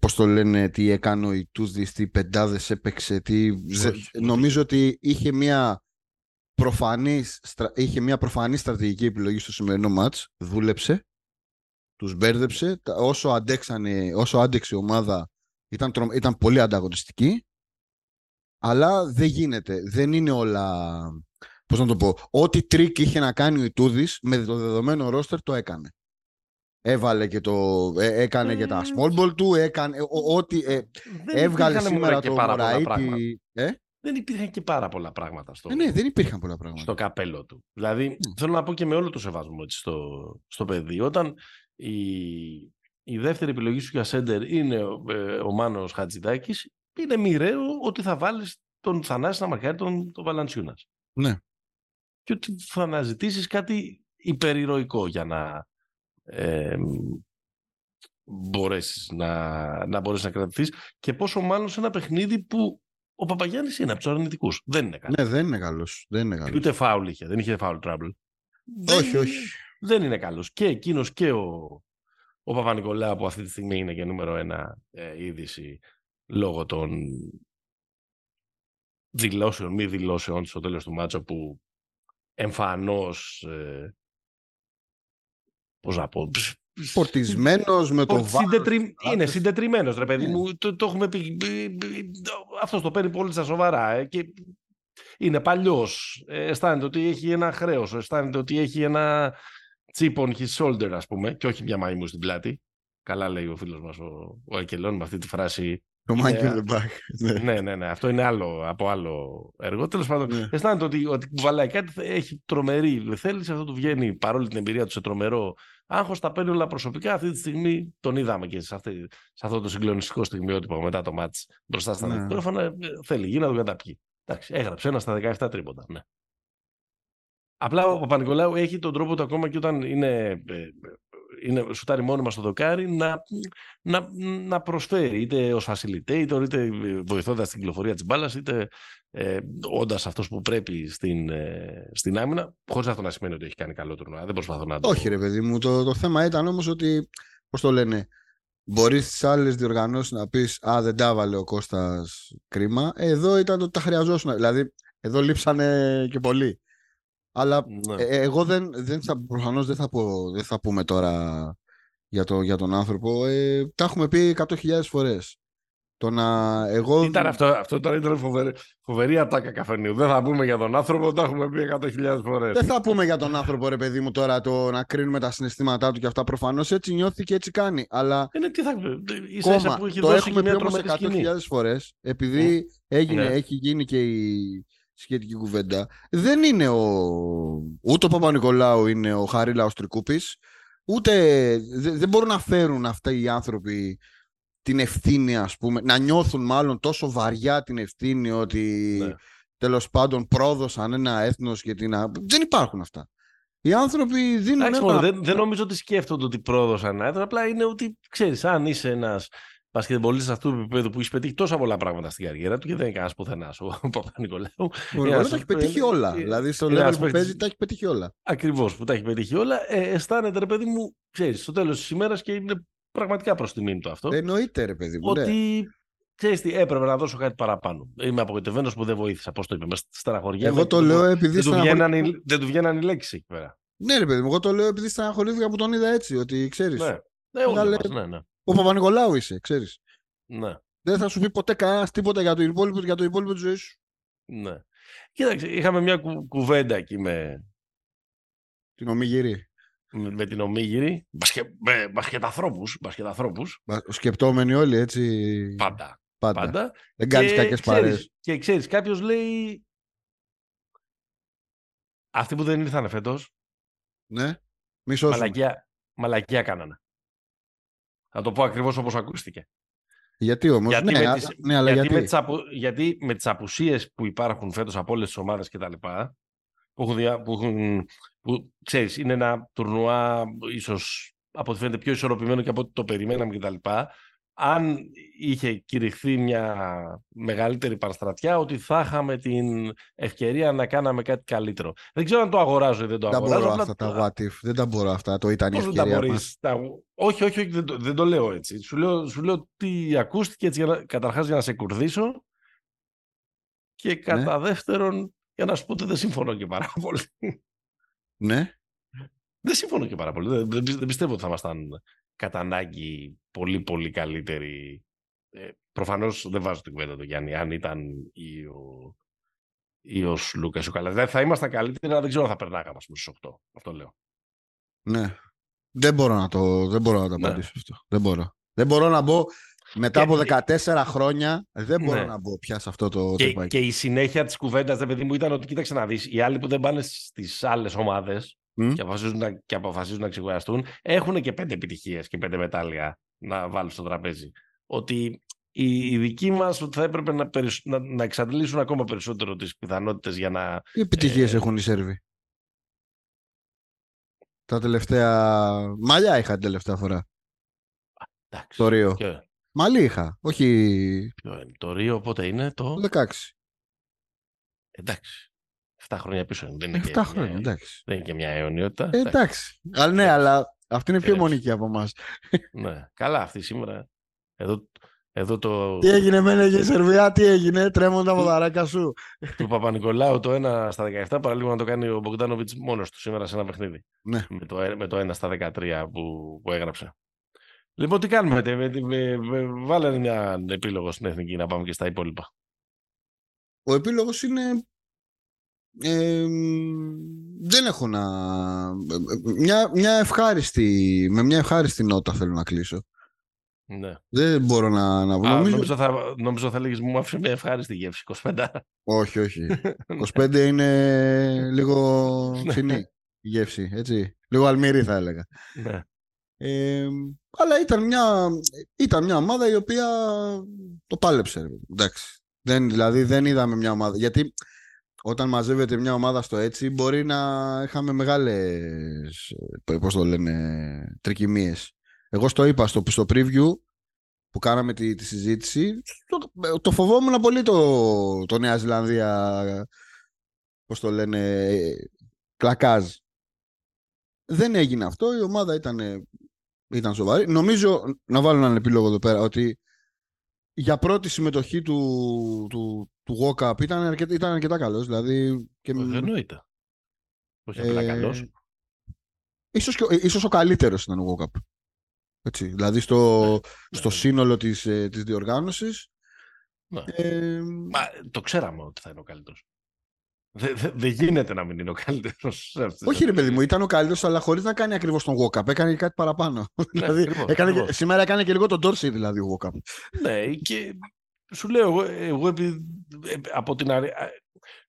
πώς το λένε, τι έκανε ο Ιτούδης, τι πεντάδες έπαιξε. Τι... Νομίζω ότι είχε μια προφανή, είχε μια προφανή στρατηγική επιλογή στο σημερινό μάτς. Δούλεψε. Τους μπέρδεψε, όσο, αντέξανε, όσο άντεξε η ομάδα ήταν, τρο... ήταν πολύ ανταγωνιστική, αλλά δεν γίνεται, δεν είναι όλα, πώς να το πω, ό,τι τρίκ είχε να κάνει ο Ιτούδης με το δεδομένο ρόστερ το έκανε. Έβαλε και το. Ε, έκανε mm. και τα small ball του. Έκανε, ο, ό,τι, ε, έβγαλε σήμερα το Μωράιτη. Ε? Δεν υπήρχαν και πάρα πολλά πράγματα στο, ε, ναι, δεν υπήρχαν πολλά πράγματα στο καπέλο του. Δηλαδή, mm. θέλω να πω και με όλο το σεβασμό έτσι, στο, στο παιδί. Όταν η, η δεύτερη επιλογή σου για σέντερ είναι ε, ο Μάνος Χατζηδάκης, είναι μοιραίο ότι θα βάλεις τον Θανάση να μαρκάρει τον, τον Valančiūnas. Ναι. Και ότι θα αναζητήσεις κάτι υπερηρωικό για να ε, μπορέσεις να, να, μπορέσεις να κρατηθείς. Και πόσο μάλλον σε ένα παιχνίδι που ο Παπαγιάννης είναι από τους αρνητικούς. Δεν είναι καλός. Ναι, δεν είναι καλός. Δεν είναι καλός. Και ούτε φάουλ είχε. Δεν είχε φάουλ trouble. Όχι, δεν, όχι. Δεν είναι καλός. Και εκείνος και ο, ο Παπα-Νικολάου που αυτή τη στιγμή είναι και νούμερο ένα ε, είδηση λόγω των δηλώσεων, μη δηλώσεων στο τέλος του μάτσα που εμφανώς ε, πώς να πω, πορτισμένος με το βάρος. Είναι συντετριμμένος, ρε παιδί μου. Το, το έχουμε πει. Αυτός το παίρνει πολύ στα σοβαρά. Ε, και είναι παλιός. Ε, αισθάνεται ότι έχει ένα χρέος. Αισθάνεται ότι έχει ένα chip on his shoulder, ας πούμε. Και όχι μια μαϊμού στην πλάτη. Καλά λέει ο φίλος μας ο, ο Ακελών με αυτή τη φράση. Το ε, Mike in the back. Ναι, ναι, ναι. Αυτό είναι άλλο, από άλλο έργο. Τέλος πάντων, ναι. Αισθάνεται ότι, ότι κουβαλάει κάτι. Έχει τρομερή θέληση. Αυτό του βγαίνει παρόλη την εμπειρία του σε τρομερό άγχος, τα παίρνει όλα προσωπικά. Αυτή τη στιγμή τον είδαμε και σε, αυτή, σε αυτό το συγκλονιστικό στιγμιότυπο μετά το μάτς μπροστά στα ναι. μικρόφωνα. Θέλει γύρω να τον καταπιεί. Εντάξει, έγραψε ένα στα δεκαεφτά τρίποτα. Ναι. Απλά ο Παπα-Νικολάου έχει τον τρόπο του ακόμα και όταν είναι, είναι σουτάρει μόνιμα στο δοκάρι να, να, να προσφέρει είτε ως facilitator, είτε βοηθώντας την κυκλοφορία της μπάλας, είτε ε, όντας αυτός που πρέπει στην, ε, στην άμυνα, χωρίς αυτό να σημαίνει ότι έχει κάνει καλό τουρνουά. Δεν προσπαθώ να το... Όχι ρε παιδί μου, το, το θέμα ήταν όμως ότι, πώς το λένε, μπορείς στις άλλες διοργανώσεις να πεις «Α, δεν τα βάλε ο Κώστας, κρίμα». Εδώ ήταν ότι τα χρειαζόσουν, δηλαδή εδώ λείψανε και πολλοί. Αλλά ναι. ε, εγώ δεν, δεν θα, προφανώς δεν θα, πω, δεν θα πούμε τώρα για, το, για τον άνθρωπο. Ε, τα έχουμε πει εκατό χιλιάδες φορές. Το να, εγώ... Ήταν αυτό, αυτό τώρα ήταν φοβερή, φοβερή ατάκα καφενείου. Δεν θα πούμε για τον άνθρωπο, τα έχουμε πει εκατό χιλιάδες φορές. Δεν θα πούμε για τον άνθρωπο, ρε παιδί μου, τώρα το να κρίνουμε τα συναισθήματά του και αυτά. Προφανώς έτσι νιώθει και έτσι κάνει. Αλλά είναι, τι θα... ίσα, ίσα που έχει το δώσει έχουμε πει όμως εκατό χιλιάδες φορές, επειδή mm. έγινε, yeah. έχει γίνει και η σχετική κουβέντα. Δεν είναι ο... ούτε ο Παπα-Νικολάου είναι ο Χαρίλαος Τρικούπης, ούτε δεν μπορούν να φέρουν αυτοί οι άνθρωποι την ευθύνη, ας πούμε, να νιώθουν μάλλον τόσο βαριά την ευθύνη ότι ναι. τέλος πάντων πρόδωσαν ένα έθνος και την... Δεν υπάρχουν αυτά. Οι άνθρωποι δίνουν... Άξι, ένα... δεν, δεν νομίζω ότι σκέφτονται ότι πρόδωσαν ένα έθνος, απλά είναι ότι, ξέρεις, αν είσαι ένας μπασκετμπολίστας αυτού του επίπεδου που έχει πετύχει τόσα πολλά πράγματα στην καριέρα του και δεν είναι κανένας πουθενάς ο Παπα-Νικολάου. Μπορεί να τα έχει πετύχει όλα. Δηλαδή στο level που παίζει τα έχει πετύχει όλα. Ακριβώς, που τα έχει πετύχει όλα. Αισθάνεται, ρε παιδί μου, ξέρεις, στο τέλος της ημέρας και είναι πραγματικά προς τιμήν του αυτό. Εννοείται, ρε παιδί μου. Ότι ναι. ξέρεις τι, έπρεπε να δώσω κάτι παραπάνω. Είμαι απογοητευμένος που δεν βοήθησα. Πώς το είπαμε, στεναχωριέμαι. Εγώ το λέω επειδή στεναχωρήθηκα. Δεν του βγαίναν οι λέξεις εκεί πέρα. Ναι, ρε παιδί μου, εγώ το λέω επειδή στεναχωρήθηκα που τον είδα έτσι. Ότι ξέρεις. Ναι, ναι, ναι. Ο Παπα-Νικολάου είσαι, ξέρεις. Ναι. Δεν θα σου πει ποτέ κανένας τίποτα για το υπόλοιπο, για το υπόλοιπο της ζωής σου. Ναι. Κοίταξε, είχαμε μια κου, κουβέντα εκεί με... Την Ομίγυρη. Με, με την Ομίγυρη. Μπασκε, με μπασκεταθρώπους. μπασκεταθρώπους. Μπα, σκεπτόμενοι όλοι, έτσι. Πάντα. Πάντα. Πάντα. Δεν κάνεις κακές παρέες. Και ξέρεις, κάποιος λέει... Αυτοί που δεν ήρθανε φέτος. Ναι. Μη σώσουν. Μαλακιά, μαλακιά κάνανε. Να το πω ακριβώς όπως ακούστηκε. Γιατί όμως, γιατί ναι, με τις, ναι, αλλά γιατί. Γιατί με, τις απο, γιατί με τις απουσίες που υπάρχουν φέτος από όλες τις ομάδες και τα λοιπά, που, έχουν, που, έχουν, που ξέρεις, είναι ένα τουρνουά ίσως από ό,τι φαίνεται πιο ισορροπημένο και από ό,τι το περιμέναμε και τα λοιπά, αν είχε κηρυχθεί μια μεγαλύτερη παραστρατιά, ότι θα είχαμε την ευκαιρία να κάναμε κάτι καλύτερο. Δεν ξέρω αν το αγοράζω ή δεν το αγοράζω. Δεν τα μπορώ αυτά τα what if, δεν τα μπορώ αυτά, το ήταν η ευκαιρία μας. Τα... Όχι, όχι, όχι δεν, το, δεν το λέω έτσι. Σου λέω, σου λέω τι ακούστηκε έτσι, για να, καταρχάς για να σε κουρδίσω και κατά ναι. δεύτερον για να σου πω ότι δεν συμφωνώ και πάρα πολύ. Ναι. Δεν συμφωνώ και πάρα πολύ. Δεν, δεν πιστεύω ότι θα ήμασταν κατά ανάγκη πολύ πολύ καλύτερη. Ε, προφανώς δεν βάζω την κουβέντα του Γιάννη, αν ήταν ή ο, ή ο Σλούκας ο Καλάς. Δηλαδή θα ήμασταν καλύτεροι, αλλά δεν ξέρω αν θα περνάγαμε στους οκτώ. Αυτό λέω. Ναι. Δεν μπορώ να το, δεν μπορώ να το απαντήσω ναι. αυτό. Δεν μπορώ. δεν μπορώ να μπω μετά και... από δεκατέσσερα χρόνια. Δεν μπορώ ναι. να μπω πια σε αυτό το και, και η συνέχεια της κουβέντας, παιδί μου, ήταν ότι κοίταξε να δεις. Οι άλλοι που δεν πάνε στις άλλες ομάδες mm. και, αποφασίζουν να, και αποφασίζουν να ξεκουραστούν, έχουν και πέντε επιτυχίες και πέντε μετάλλια να βάλουν στο τραπέζι. Ότι οι, οι δικοί μας θα έπρεπε να, περισ... να, να εξαντλήσουν ακόμα περισσότερο τις πιθανότητες για να. Τι επιτυχίες ε... έχουν οι Σέρβοι? Τα τελευταία. Μαλλιά είχα την τελευταία φορά. Εντάξει, το Ρίο. Και... Μαλλί είχα. Όχι. Είναι, το Ρίο πότε είναι? Το δεκαέξι. Εντάξει. εφτά χρόνια πίσω. Δεν είναι εφτά και χρόνια. Μια... Εντάξει. Δεν είναι και μια αιωνιότητα. Εντάξει. Εντάξει. Αλλά, ναι, αλλά αυτή είναι πιο μονική από εμάς. Ναι. Καλά, αυτή σήμερα. Εδώ, εδώ το. Τι έγινε, μένεγε Σερβιά, τι έγινε. Τρέμουν τα μοδαράκια σου. Του Παπα-Νικολάου το ένα στα δεκαεφτά παρά λίγο να το κάνει ο Μπογκντάνοβιτς μόνος του σήμερα σε ένα παιχνίδι. Ναι. Με, το, με το ένα στα δεκατρία που, που έγραψε. Λοιπόν, τι κάνουμε, βάλε μια επίλογο στην Εθνική να πάμε και στα υπόλοιπα. Ο επίλογος είναι... Ε, δεν έχω να... Μια, μια ευχάριστη... Με μια ευχάριστη νότα θέλω να κλείσω. Ναι. Δεν μπορώ να, να βγω. Α, νομίζω... Νομίζω, θα, νομίζω θα λέγεις μου άφησε μια ευχάριστη γεύση, είκοσι πέντε. Όχι, όχι. είκοσι πέντε είναι λίγο ξινή η γεύση, έτσι. Λίγο αλμυρή θα έλεγα. Ναι. Ε, αλλά ήταν μια, ήταν μια ομάδα η οποία το πάλεψε. Εντάξει. Δεν, δηλαδή δεν είδαμε μια ομάδα. Γιατί όταν μαζεύεται μια ομάδα στο έτσι μπορεί να είχαμε μεγάλες, πώς το λένε, τρικυμίες. Εγώ στο είπα στο, στο preview που κάναμε τη, τη συζήτηση, το, το φοβόμουν πολύ το, το Νέα Ζηλανδία, πώς το λένε, κλακάζ. Δεν έγινε αυτό, η ομάδα ήταν... Ήταν σοβαρή. Νομίζω, να βάλω έναν επίλογο εδώ πέρα, ότι για πρώτη συμμετοχή του, του, του Walkup ήταν, αρκετ, ήταν αρκετά καλός. Δηλαδή και... Εννοείται. Όχι απλά καλός. Ίσως, και, ίσως ο καλύτερος ήταν ο Walkup. Έτσι, δηλαδή στο, ναι, στο ναι. σύνολο της, της διοργάνωσης. Ναι. Ε... Μα, το ξέραμε ότι θα είναι ο καλύτερος. Δεν δε, δε γίνεται να μην είναι ο καλύτερος. Όχι ρε παιδί μου, ήταν ο καλύτερος, αλλά χωρίς να κάνει ακριβώς τον Walkup. Έκανε και κάτι παραπάνω. Ναι, δηλαδή, ακριβώς, έκανε ακριβώς. Και, σήμερα έκανε και λίγο τον Dorsey, δηλαδή, ο Walkup. Ναι, και σου λέω, εγώ, εγώ επί, από την αρ...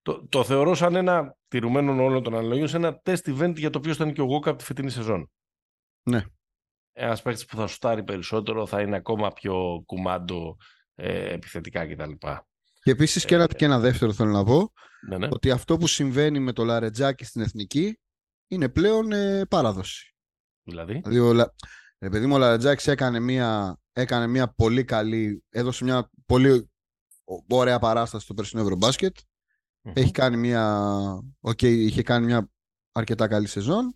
το, το θεωρώ σαν ένα, τηρουμένων όλων των αναλογιών, σε ένα test event για το οποίο ήταν και ο Walkup τη φετινή σεζόν. Ναι. Ένας παίκτης που θα σουτάρει περισσότερο, θα είναι ακόμα πιο κουμάντο ε, επιθετικά κτλ. Και επίσης και ένα, και ένα δεύτερο θέλω να πω, ναι, ναι. ότι αυτό που συμβαίνει με το Larentsakis στην Εθνική είναι πλέον ε, παράδοση. Δηλαδή, δηλαδή επειδή ο Larentsakis έκανε μια, έκανε μια πολύ καλή, έδωσε μια πολύ ωραία παράσταση στο περσινό Ευρωμπάσκετ, mm-hmm. έχει κάνει μια, okay, είχε κάνει μια αρκετά καλή σεζόν.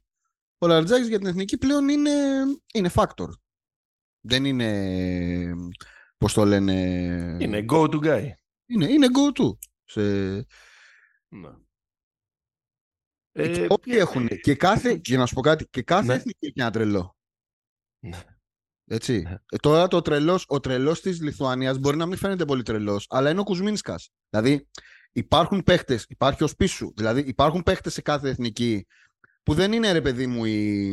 Ο Larentsakis για την Εθνική πλέον είναι, είναι factor. Δεν είναι, πώς το λένε... Είναι go to guy. Είναι, είναι go-to. Σε... Ε, και όποιοι έχουν. Και κάθε, για να σου πω κάτι, και κάθε ναι. εθνική έχει ένα τρελό. Ναι. Έτσι. Ναι. Τώρα το τρελός, ο τρελός της Λιθουανίας μπορεί να μην φαίνεται πολύ τρελός, αλλά είναι ο Κουσμίνσκας. Δηλαδή υπάρχουν παίχτες, υπάρχει ο Σπίσου. Δηλαδή υπάρχουν παίχτες σε κάθε εθνική που δεν είναι ρε παιδί μου οι,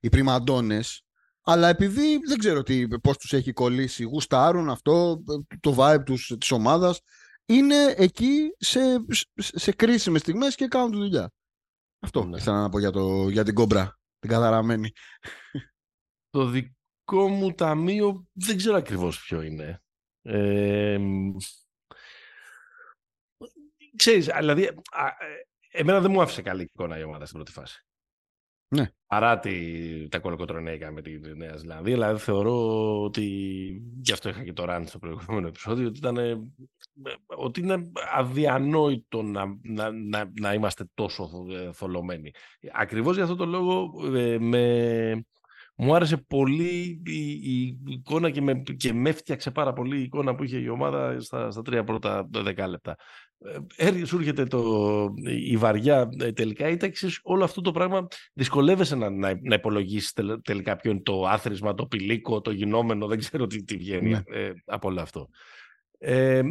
οι πριμαντώνες. Αλλά επειδή δεν ξέρω τι, πώς τους έχει κολλήσει, γουστάρουν αυτό, το vibe τους, της ομάδας, είναι εκεί σε, σε κρίσιμες στιγμές και κάνουν τη δουλειά. Αυτό ναι. ήθελα να πω για, το, για την κόμπρα, την καθαραμένη. Το δικό μου ταμείο δεν ξέρω ακριβώς ποιο είναι. Ε, ξέρεις, δηλαδή, εμένα δεν μου άφησε καλή εικόνα η ομάδα στην πρώτη φάση. Ναι. Παρά τη, τα κολοκοτρονέικα με τη Νέα Ζηλανδία, δηλαδή θεωρώ ότι γι' αυτό είχα και το rant στο προηγούμενο επεισόδιο, ότι, ήταν, ότι είναι αδιανόητο να, να, να, να είμαστε τόσο θολωμένοι. Ακριβώς γι' αυτό το λόγο ε, με, μου άρεσε πολύ η, η εικόνα και με, και με έφτιαξε πάρα πολύ η εικόνα που είχε η ομάδα στα, στα τρία πρώτα δεκάλεπτα. Ε, σου έρχεται το, η βαριά τελικά ήταξης, όλο αυτό το πράγμα δυσκολεύεσαι να, να, να υπολογίσεις τελικά ποιο είναι το άθροισμα, το πηλίκο, το γινόμενο, δεν ξέρω τι, τι βγαίνει ναι. ε, από όλο αυτό. Ε,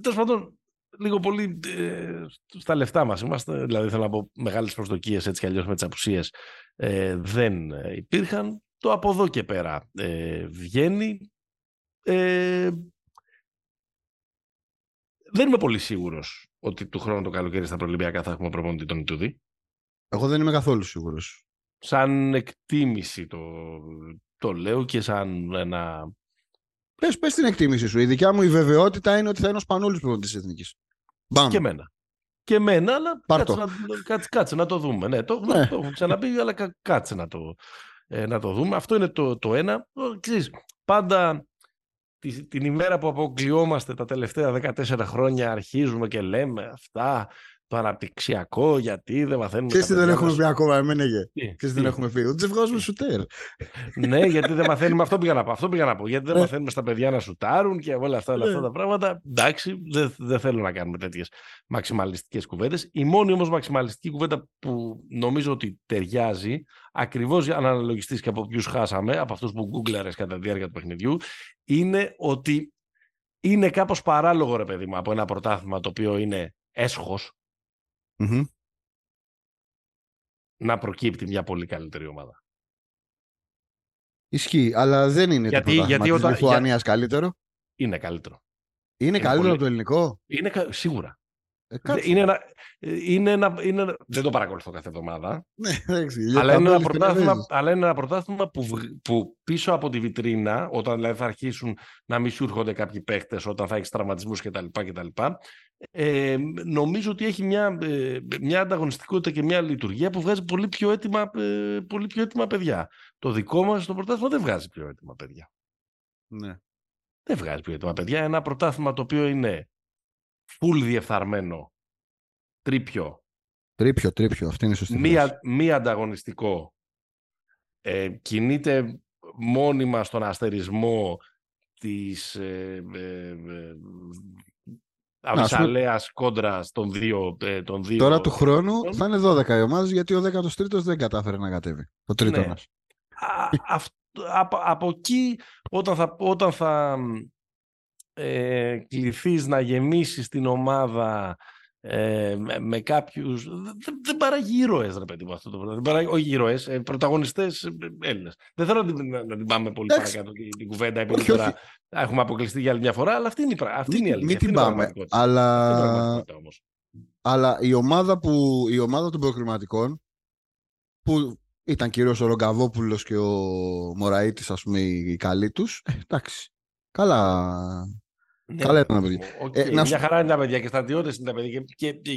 τέλος πάντων, λίγο πολύ ε, στα λεφτά μας είμαστε. Δηλαδή, θέλω να πω, μεγάλες προσδοκίες έτσι κι αλλιώς με τις απουσίες ε, δεν υπήρχαν. Το από εδώ και πέρα ε, βγαίνει. Ε, δεν είμαι πολύ σίγουρος ότι του χρόνου το καλοκαίρι στα προελπιακά θα έχουμε προπονητή τον Ιτούδη. Εγώ δεν είμαι καθόλου σίγουρος. Σαν εκτίμηση το, το λέω και σαν ένα... Πες, πες την εκτίμηση σου. Η δικιά μου η βεβαιότητα είναι ότι θα είναι ο Σπανούλης προπονητής της Εθνικής. Μπαμ. Και εμένα. Και εμένα, αλλά κάτσε να, κάτσε, κάτσε να το δούμε. Ναι, το, ναι. το έχω ξαναπεί, αλλά κά, κάτσε να το, ε, να το δούμε. Αυτό είναι το, το ένα. Ξέρεις, πάντα... Την ημέρα που αποκλειόμαστε τα τελευταία δεκατέσσερα χρόνια αρχίζουμε και λέμε αυτά το αναπτυξιακό, γιατί δεν μαθαίνουμε. Ξέρεις τι δεν έχουμε πει ακόμα, εμένα και. Ξέρεις τι δεν έχουμε πει. Δεν τους βγάζουμε σουτέρ. Ναι, γιατί δεν μαθαίνουμε. Αυτό πήγα να πω. Αυτό πήγα να πω. Γιατί δεν μαθαίνουμε στα παιδιά να σουτάρουν και όλα αυτά, όλα αυτά τα πράγματα. Εντάξει, δεν δε θέλω να κάνουμε τέτοιες μαξιμαλιστικές κουβέντες. Η μόνη όμως μαξιμαλιστική κουβέντα που νομίζω ότι ταιριάζει, ακριβώς αν αναλογιστείς και από ποιους χάσαμε, από αυτούς που γκούγκλαρες κατά τη διάρκεια του παιχνιδιού, είναι ότι είναι κάπως παράλογο, ρε παιδί μου, από ένα πρωτάθλημα το οποίο είναι έσχος. Mm-hmm. Να προκύπτει μια πολύ καλύτερη ομάδα. Ισχύει, αλλά δεν είναι γιατί, το πρωτάθλημα της Λιθουανίας για... καλύτερο. Είναι καλύτερο. Είναι, είναι καλύτερο πολύ... από το ελληνικό. Είναι κα... Σίγουρα. Ε, είναι ένα... Είναι ένα... Είναι ένα... Δεν το παρακολουθώ κάθε εβδομάδα. αλλά, είναι ένα πρωτάθλημα... αλλά είναι ένα πρωτάθλημα που... που πίσω από τη βιτρίνα, όταν δηλαδή, θα αρχίσουν να μη σου έρχονται κάποιοι παίχτες, όταν θα έχεις τραυματισμούς κτλ. Ε, νομίζω ότι έχει μια, ε, μια ανταγωνιστικότητα και μια λειτουργία που βγάζει πολύ πιο έτοιμα, ε, πολύ πιο έτοιμα παιδιά. Το δικό μας το πρωτάθλημα δεν βγάζει πιο έτοιμα παιδιά. Ναι. Δεν βγάζει πιο έτοιμα παιδιά. Ένα πρωτάθλημα το οποίο είναι full διεφθαρμένο, τρίπιο. Τρίπιο, τρίπιο. Αυτή είναι η σωστή. Μία, μία ανταγωνιστικό. Ε, κινείται μόνιμα στον αστερισμό της... Ε, ε, ε, Αυσαλέας κόντρας των δύο, των δύο. Τώρα του χρόνου θα είναι δώδεκα οι ομάδες, γιατί ο δέκατος τρίτος δεν κατάφερε να κατέβει. Ο τρίτος ναι. Α, από, από εκεί όταν θα, όταν θα ε, κληθείς να γεμίσεις την ομάδα ε, με, με κάποιους. Δεν, δεν παράγει ήρωες, ρε παιδί μου, αυτό το πράγμα. Παράγει, όχι ήρωες, ε, πρωταγωνιστές Έλληνες. Δεν θέλω να την, να την πάμε πολύ παρακάτω και την κουβέντα. Επειδή όχι, τώρα όχι. Έχουμε αποκλειστεί για άλλη μια φορά, αλλά αυτή είναι η, αυτή μην, είναι η αλήθεια. Μην την πάμε. Αλλά... αλλά η ομάδα, που, η ομάδα των προκριματικών, που ήταν κυρίως ο Ρογκαβόπουλος και ο Μωραΐτης, ας πούμε, οι καλοί τους. Ε, εντάξει. Καλά. Ναι, καλά ήταν τα παιδιά. Okay. Ε, να... Μια χαρά είναι τα παιδιά και στρατιώτες είναι τα παιδιά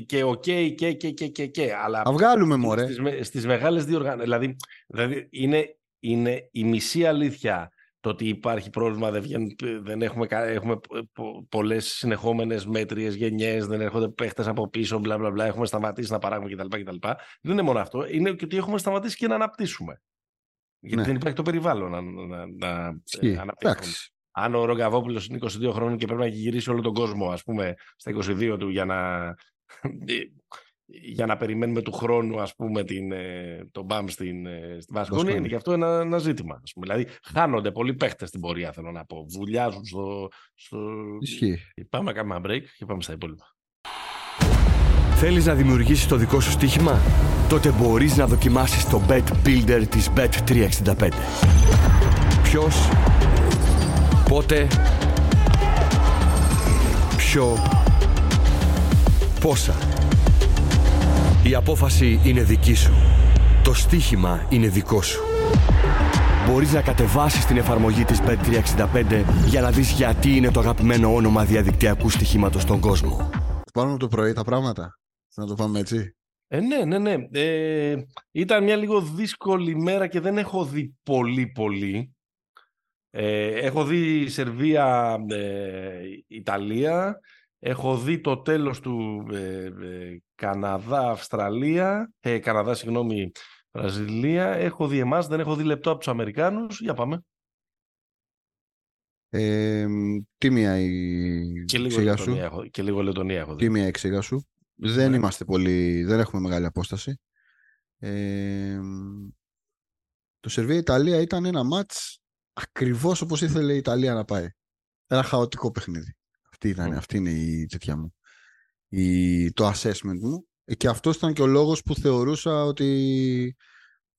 και οκ και, και, okay, και, και, και, και, και. Αλλά θα βγάλουμε μωρέ. Στις, στις μεγάλες διοργανώσεις. Δηλαδή, δηλαδή είναι, είναι η μισή αλήθεια το ότι υπάρχει πρόβλημα, δεν, βγαίνουν, δεν έχουμε, έχουμε πολλές συνεχόμενες μέτριες γενιές, δεν έρχονται παίχτες από πίσω, μπλα, μπλα, μπλα, έχουμε σταματήσει να παράγουμε κτλ, κτλ. Δεν είναι μόνο αυτό, είναι και ότι έχουμε σταματήσει και να αναπτύσσουμε. Γιατί ναι. δεν υπάρχει το περιβάλλον να, να, να ε, αναπτύσσουμε. Αν ο Ρογκαβόπουλος είναι είκοσι δύο χρόνων και πρέπει να γυρίσει όλο τον κόσμο, ας πούμε, στα είκοσι δύο του για να, για να περιμένουμε του χρόνου, ας πούμε, την, τον μπαμ στην, στην Βασκόνη, είναι και αυτό ένα, ένα ζήτημα. Ας πούμε. Δηλαδή, χάνονται πολλοί παίχτες στην πορεία, θέλω να πω. Βουλιάζουν στο... στο... Πάμε να κάνουμε ένα break και πάμε στα υπόλοιπα. Θέλεις να δημιουργήσεις το δικό σου στοίχημα? Τότε μπορείς να δοκιμάσεις το Bet Builder της μπετ τριακόσια εξήντα πέντε. Ποιος... πότε, ποιο, πόσα. Η απόφαση είναι δική σου. Το στοίχημα είναι δικό σου. Μπορείς να κατεβάσεις την εφαρμογή της μπετ τριακόσια εξήντα πέντε για να δεις γιατί είναι το αγαπημένο όνομα διαδικτυακού στοιχήματος στον κόσμο. Πάμε το πρωί τα πράγματα. Να το πάμε έτσι. Ε, ναι, ναι, ναι. Ε, ήταν μια λίγο δύσκολη μέρα και δεν έχω δει πολύ πολύ. Ε, έχω δει Σερβία, ε, Ιταλία, έχω δει το τέλος του ε, ε, Καναδά, Αυστραλία, ε, Καναδά, συγγνώμη, Βραζιλία, έχω δει εμάς, δεν έχω δει λεπτό από τους Αμερικάνους, για πάμε. Ε, τι μία η εξήγα σου. Και λίγο Λετωνία έχω δει. Τι μία η εξήγα σου. Δεν είμαστε πολύ, δεν έχουμε μεγάλη απόσταση. Ε, το Σερβία-Ιταλία ήταν ένα μάτς ακριβώς όπως ήθελε η Ιταλία να πάει. Ένα χαοτικό παιχνίδι. Αυτή, ήταν, mm. αυτή είναι η τέτοια μου. η, το assessment μου. Και αυτός ήταν και ο λόγος που θεωρούσα ότι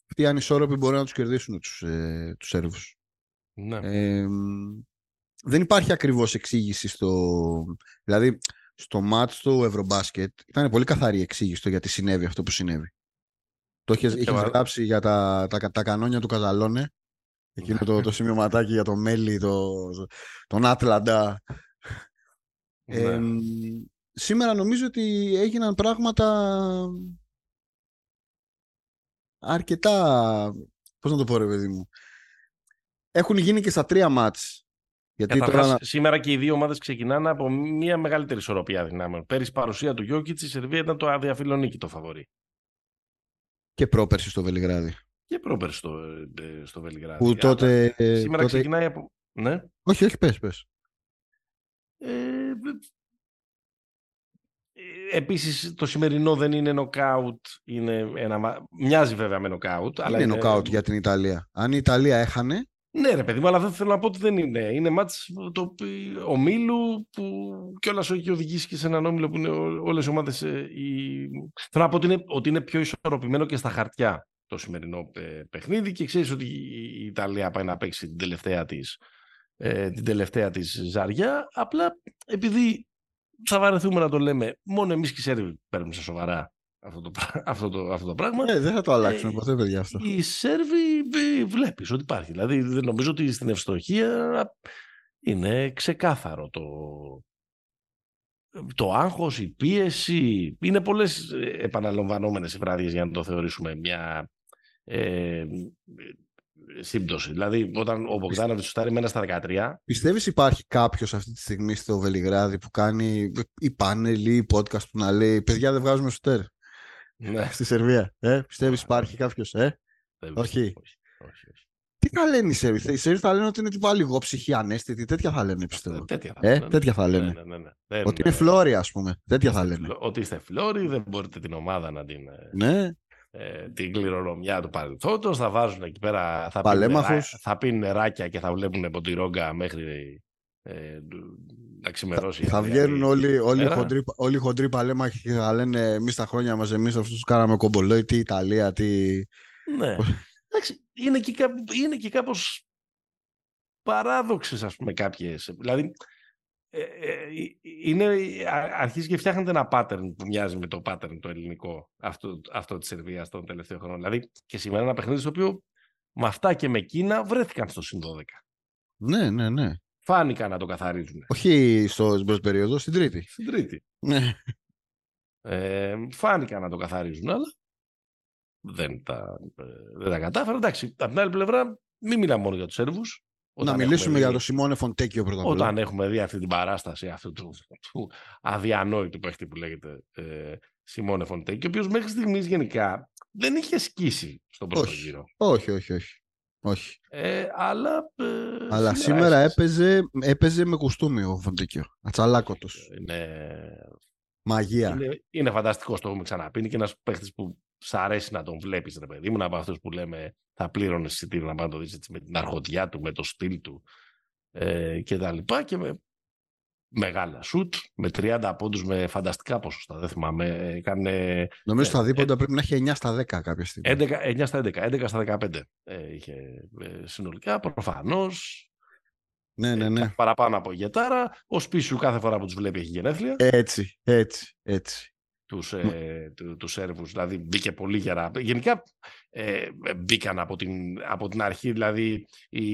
αυτοί οι ανισόρροποι μπορούν να τους κερδίσουν τους, ε, τους Σέρβους. Ναι. Ε, δεν υπάρχει ακριβώς εξήγηση στο... Δηλαδή, στο μάτς του Ευρωμπάσκετ ήταν πολύ καθαρή εξήγηση το γιατί συνέβη αυτό που συνέβη. Το είχες, είχες γράψει για τα, τα, τα κανόνια του Καταλόνε. Εκείνο το, το σημειωματάκι για το Μέλι, το, τον Άτλαντα. Ναι. Ε, σήμερα νομίζω ότι έγιναν πράγματα αρκετά, πώς να το πω ρε παιδί μου, έχουν γίνει και στα τρία μάτς. Γιατί τώρα... Σήμερα και οι δύο ομάδες ξεκινάνε από μια μεγαλύτερη ισορροπία δυνάμεων. Πέρυσι παρουσία του Γιόκιτς, η Σερβία ήταν το αδιαφιλονίκη το φαβορί. Και πρόπερση στο Βελιγράδι. Και πρόπερση στο, στο Βελιγράδι. Που τότε... Άρα, σήμερα τότε... ξεκινάει από... Ναι. Όχι, όχι, πες, πες. Ε, Επίσης το σημερινό δεν είναι νοκάουτ, είναι ένα... μοιάζει βέβαια με νοκάουτ. Είναι, αλλά είναι νοκάουτ για την Ιταλία. Αν η Ιταλία έχανε... Ναι ρε παιδί μου, αλλά δεν θέλω να πω ότι δεν είναι. Είναι μάτς το ομίλου που κιόλας έχει οδηγήσει και σε έναν όμιλο που είναι όλες οι ομάδες. Η... Θέλω να πω ότι είναι, ότι είναι πιο ισορροπημένο και στα χαρτιά το σημερινό παιχνίδι και ξέρεις ότι η Ιταλία πάει να παίξει την τελευταία της, την τελευταία της ζαριά. Απλά επειδή θα βαρεθούμε να το λέμε, μόνο εμείς και οι Σέρβοι παίρνουμε στα σοβαρά αυτό το, αυτό το, αυτό το πράγμα. Ε, δεν θα το αλλάξουμε ε, ποτέ, παιδιά. Αυτό. Οι Σέρβοι βλέπεις ότι υπάρχει. Δηλαδή, νομίζω ότι στην ευστοχία είναι ξεκάθαρο το, το άγχος, η πίεση. Είναι πολλές επαναλαμβανόμενες οι βραδιές για να το θεωρήσουμε μια ε, σύμπτωση. Δηλαδή, όταν ο Μπογκδάνοβιτς σουτάρει με ένα στα δεκατρία. Πιστεύεις υπάρχει κάποιος αυτή τη στιγμή στο Βελιγράδι που κάνει ή πάνελ ή podcast που να λέει παιδιά, δεν βγάζουμε σουτέρ. Ναι. Στη Σερβία. Ε, πιστεύεις υπάρχει κάποιος, ε? Όχι. Όχι, όχι, όχι. Τι θα λένε οι Σέρβοι? Οι Σέρβοι θα λένε ότι είναι τυπά λίγο ψυχή, ανέστητη, τέτοια θα λένε, πιστεύω. Τέτοια θα, ε, ναι, τέτοια θα λένε. Ναι, ναι, ναι. Ότι είναι φλόροι, ας πούμε. Τέτοια θα λένε. Ότι είστε φλόροι, δεν μπορείτε την ομάδα να την. Ναι. Ε, την κληρονομιά του παρελθόντος, θα βάζουν εκεί πέρα. Θα πίνουν, νερά, θα πίνουν νεράκια και θα βλέπουν από τη Ρόγκα μέχρι. Ε, να ξημερώσει. Θα, θα βγαίνουν όλοι, όλοι, χοντροί, όλοι χοντροί παλέμαχοι και θα λένε εμείς τα χρόνια μας, εμείς αυτούς τους κάναμε κομπολόι, τι Ιταλία, τι... Ναι, εντάξει, είναι και, κά, είναι και κάπως παράδοξες ας πούμε κάποιες, δηλαδή ε, ε, είναι, αρχίζει και φτιάχνεται ένα pattern που μοιάζει με το pattern το ελληνικό αυτό, αυτό της Σερβίας των τελευταίων χρόνων, δηλαδή και σήμερα ένα παιχνίδι στο οποίο με αυτά και με Κίνα βρέθηκαν στο συν δώδεκα. Ναι, ναι, ναι. Φάνηκαν να το καθαρίζουν. Όχι στο μπρος περίοδο, στην Τρίτη. Στην Τρίτη. Ναι. Ε, φάνηκαν να το καθαρίζουν, αλλά δεν τα, δεν τα κατάφεραν. Εντάξει, από την άλλη πλευρά, μην μιλάμε μόνο για τους Σέρβους. Να μιλήσουμε δει, για τον Σιμώνε Φοντέκιο πρώτα απ' όλα. Όταν έχουμε δει αυτή την παράσταση αυτού του, του αδιανόητου παίχτη που λέγεται ε, Σιμώνε Φοντέκιο, ο οποίος μέχρι στιγμής γενικά δεν είχε σκίσει στον πρώτο όχι, γύρο. Όχι, όχι, όχι. Όχι. Ε, αλλά ε, αλλά σήμερα, σήμερα έπαιζε, έπαιζε με κουστούμι ο Φοντίκιο. Ατσαλάκωτος. Είναι... Μαγεία. Είναι, είναι φανταστικό, το έχουμε ξαναπεί. Είναι και ένας παίχτης που σ' αρέσει να τον βλέπεις, ρε παιδί μου. Είναι από αυτούς που λέμε θα πλήρωνες εισιτήριο να πάνε να το δεις με την αρχοντιά του, με το στυλ του ε, και τα λοιπά. Και με μεγάλα σουτ, με τριάντα πόντους, με φανταστικά ποσοστά. Δεν θυμάμαι. Κάνε... Νομίζω στα δίποντα ε, πρέπει να έχει εννιά στα δέκα κάποια στιγμή. εννιά στα έντεκα, έντεκα στα δεκαπέντε ε, είχε ε, συνολικά, προφανώς. Ναι, ναι, ναι. Ε, παραπάνω από γετάρα. Ο Σπίσου κάθε φορά που τους βλέπει έχει γενέθλια. Έτσι, έτσι, έτσι. Τους, ε, του, τους Σέρβους, δηλαδή μπήκε πολύ γερά. Γενικά ε, μπήκαν από την, από την αρχή, δηλαδή οι...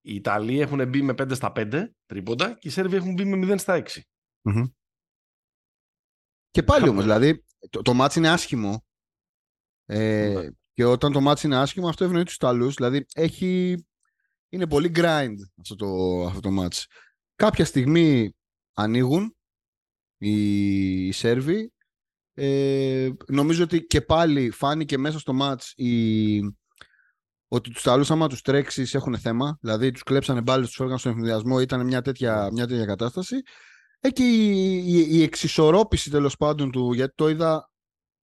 Οι Ιταλοί έχουν μπει με πέντε στα πέντε τρίποντα και οι Σέρβοι έχουν μπει με μηδέν στα έξι. Mm-hmm. Και πάλι όμως, δηλαδή, το, το μάτς είναι άσχημο. Ε, mm-hmm. Και όταν το μάτς είναι άσχημο, αυτό ευνοεί τους Ιταλούς. Δηλαδή, έχει... είναι πολύ grind αυτό το, αυτό το μάτς. Κάποια στιγμή ανοίγουν οι, οι Σέρβοι. Ε, νομίζω ότι και πάλι φάνηκε μέσα στο μάτς η... ότι τους Ιταλούς άμα τους τρέξεις έχουν θέμα, δηλαδή τους κλέψανε μπάλες, τους έβγαλαν στον ευθυνδιασμό, ήταν μια τέτοια, μια τέτοια κατάσταση. Ε, και η, η, η εξισορρόπηση τέλος πάντων του, γιατί το είδα,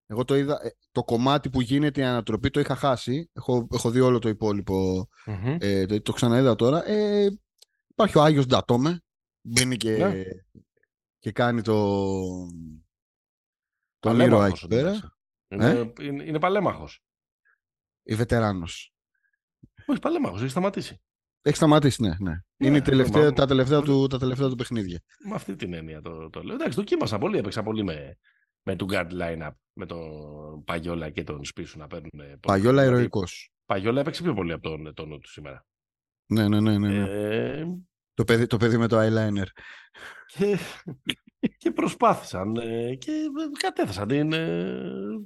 εγώ το είδα, το κομμάτι που γίνεται η ανατροπή το είχα χάσει, έχω, έχω δει όλο το υπόλοιπο, mm-hmm. ε, το, το ξαναείδα τώρα. Ε, υπάρχει ο Άγιος Ντατόμε, μπαίνει και... Yeah. και κάνει το, τον ήρωα εκεί πέρα. Είναι, ε? είναι, είναι παλέμαχος. Η βετεράνος. Όχι παλέμαχος, έχει σταματήσει. Έχει σταματήσει, ναι. ναι. ναι είναι τελευταία, μα, τα, τελευταία μα, του, τα τελευταία του παιχνίδια. Με αυτή την έννοια το, το λέω. Εντάξει, το κοίμασα πολύ, έπαιξα πολύ με, με του guard line-up. Με τον Παγιόλα και τον Σπίσου να παίρνουν. Παγιόλα ηρωικός. Παγιόλα έπαιξε πιο πολύ από τον τόνο του σήμερα. Ναι, ναι, ναι. ναι, ναι. Ε... Το, παιδί, το παιδί με το eyeliner. Και, και προσπάθησαν και κατέθεσαν την,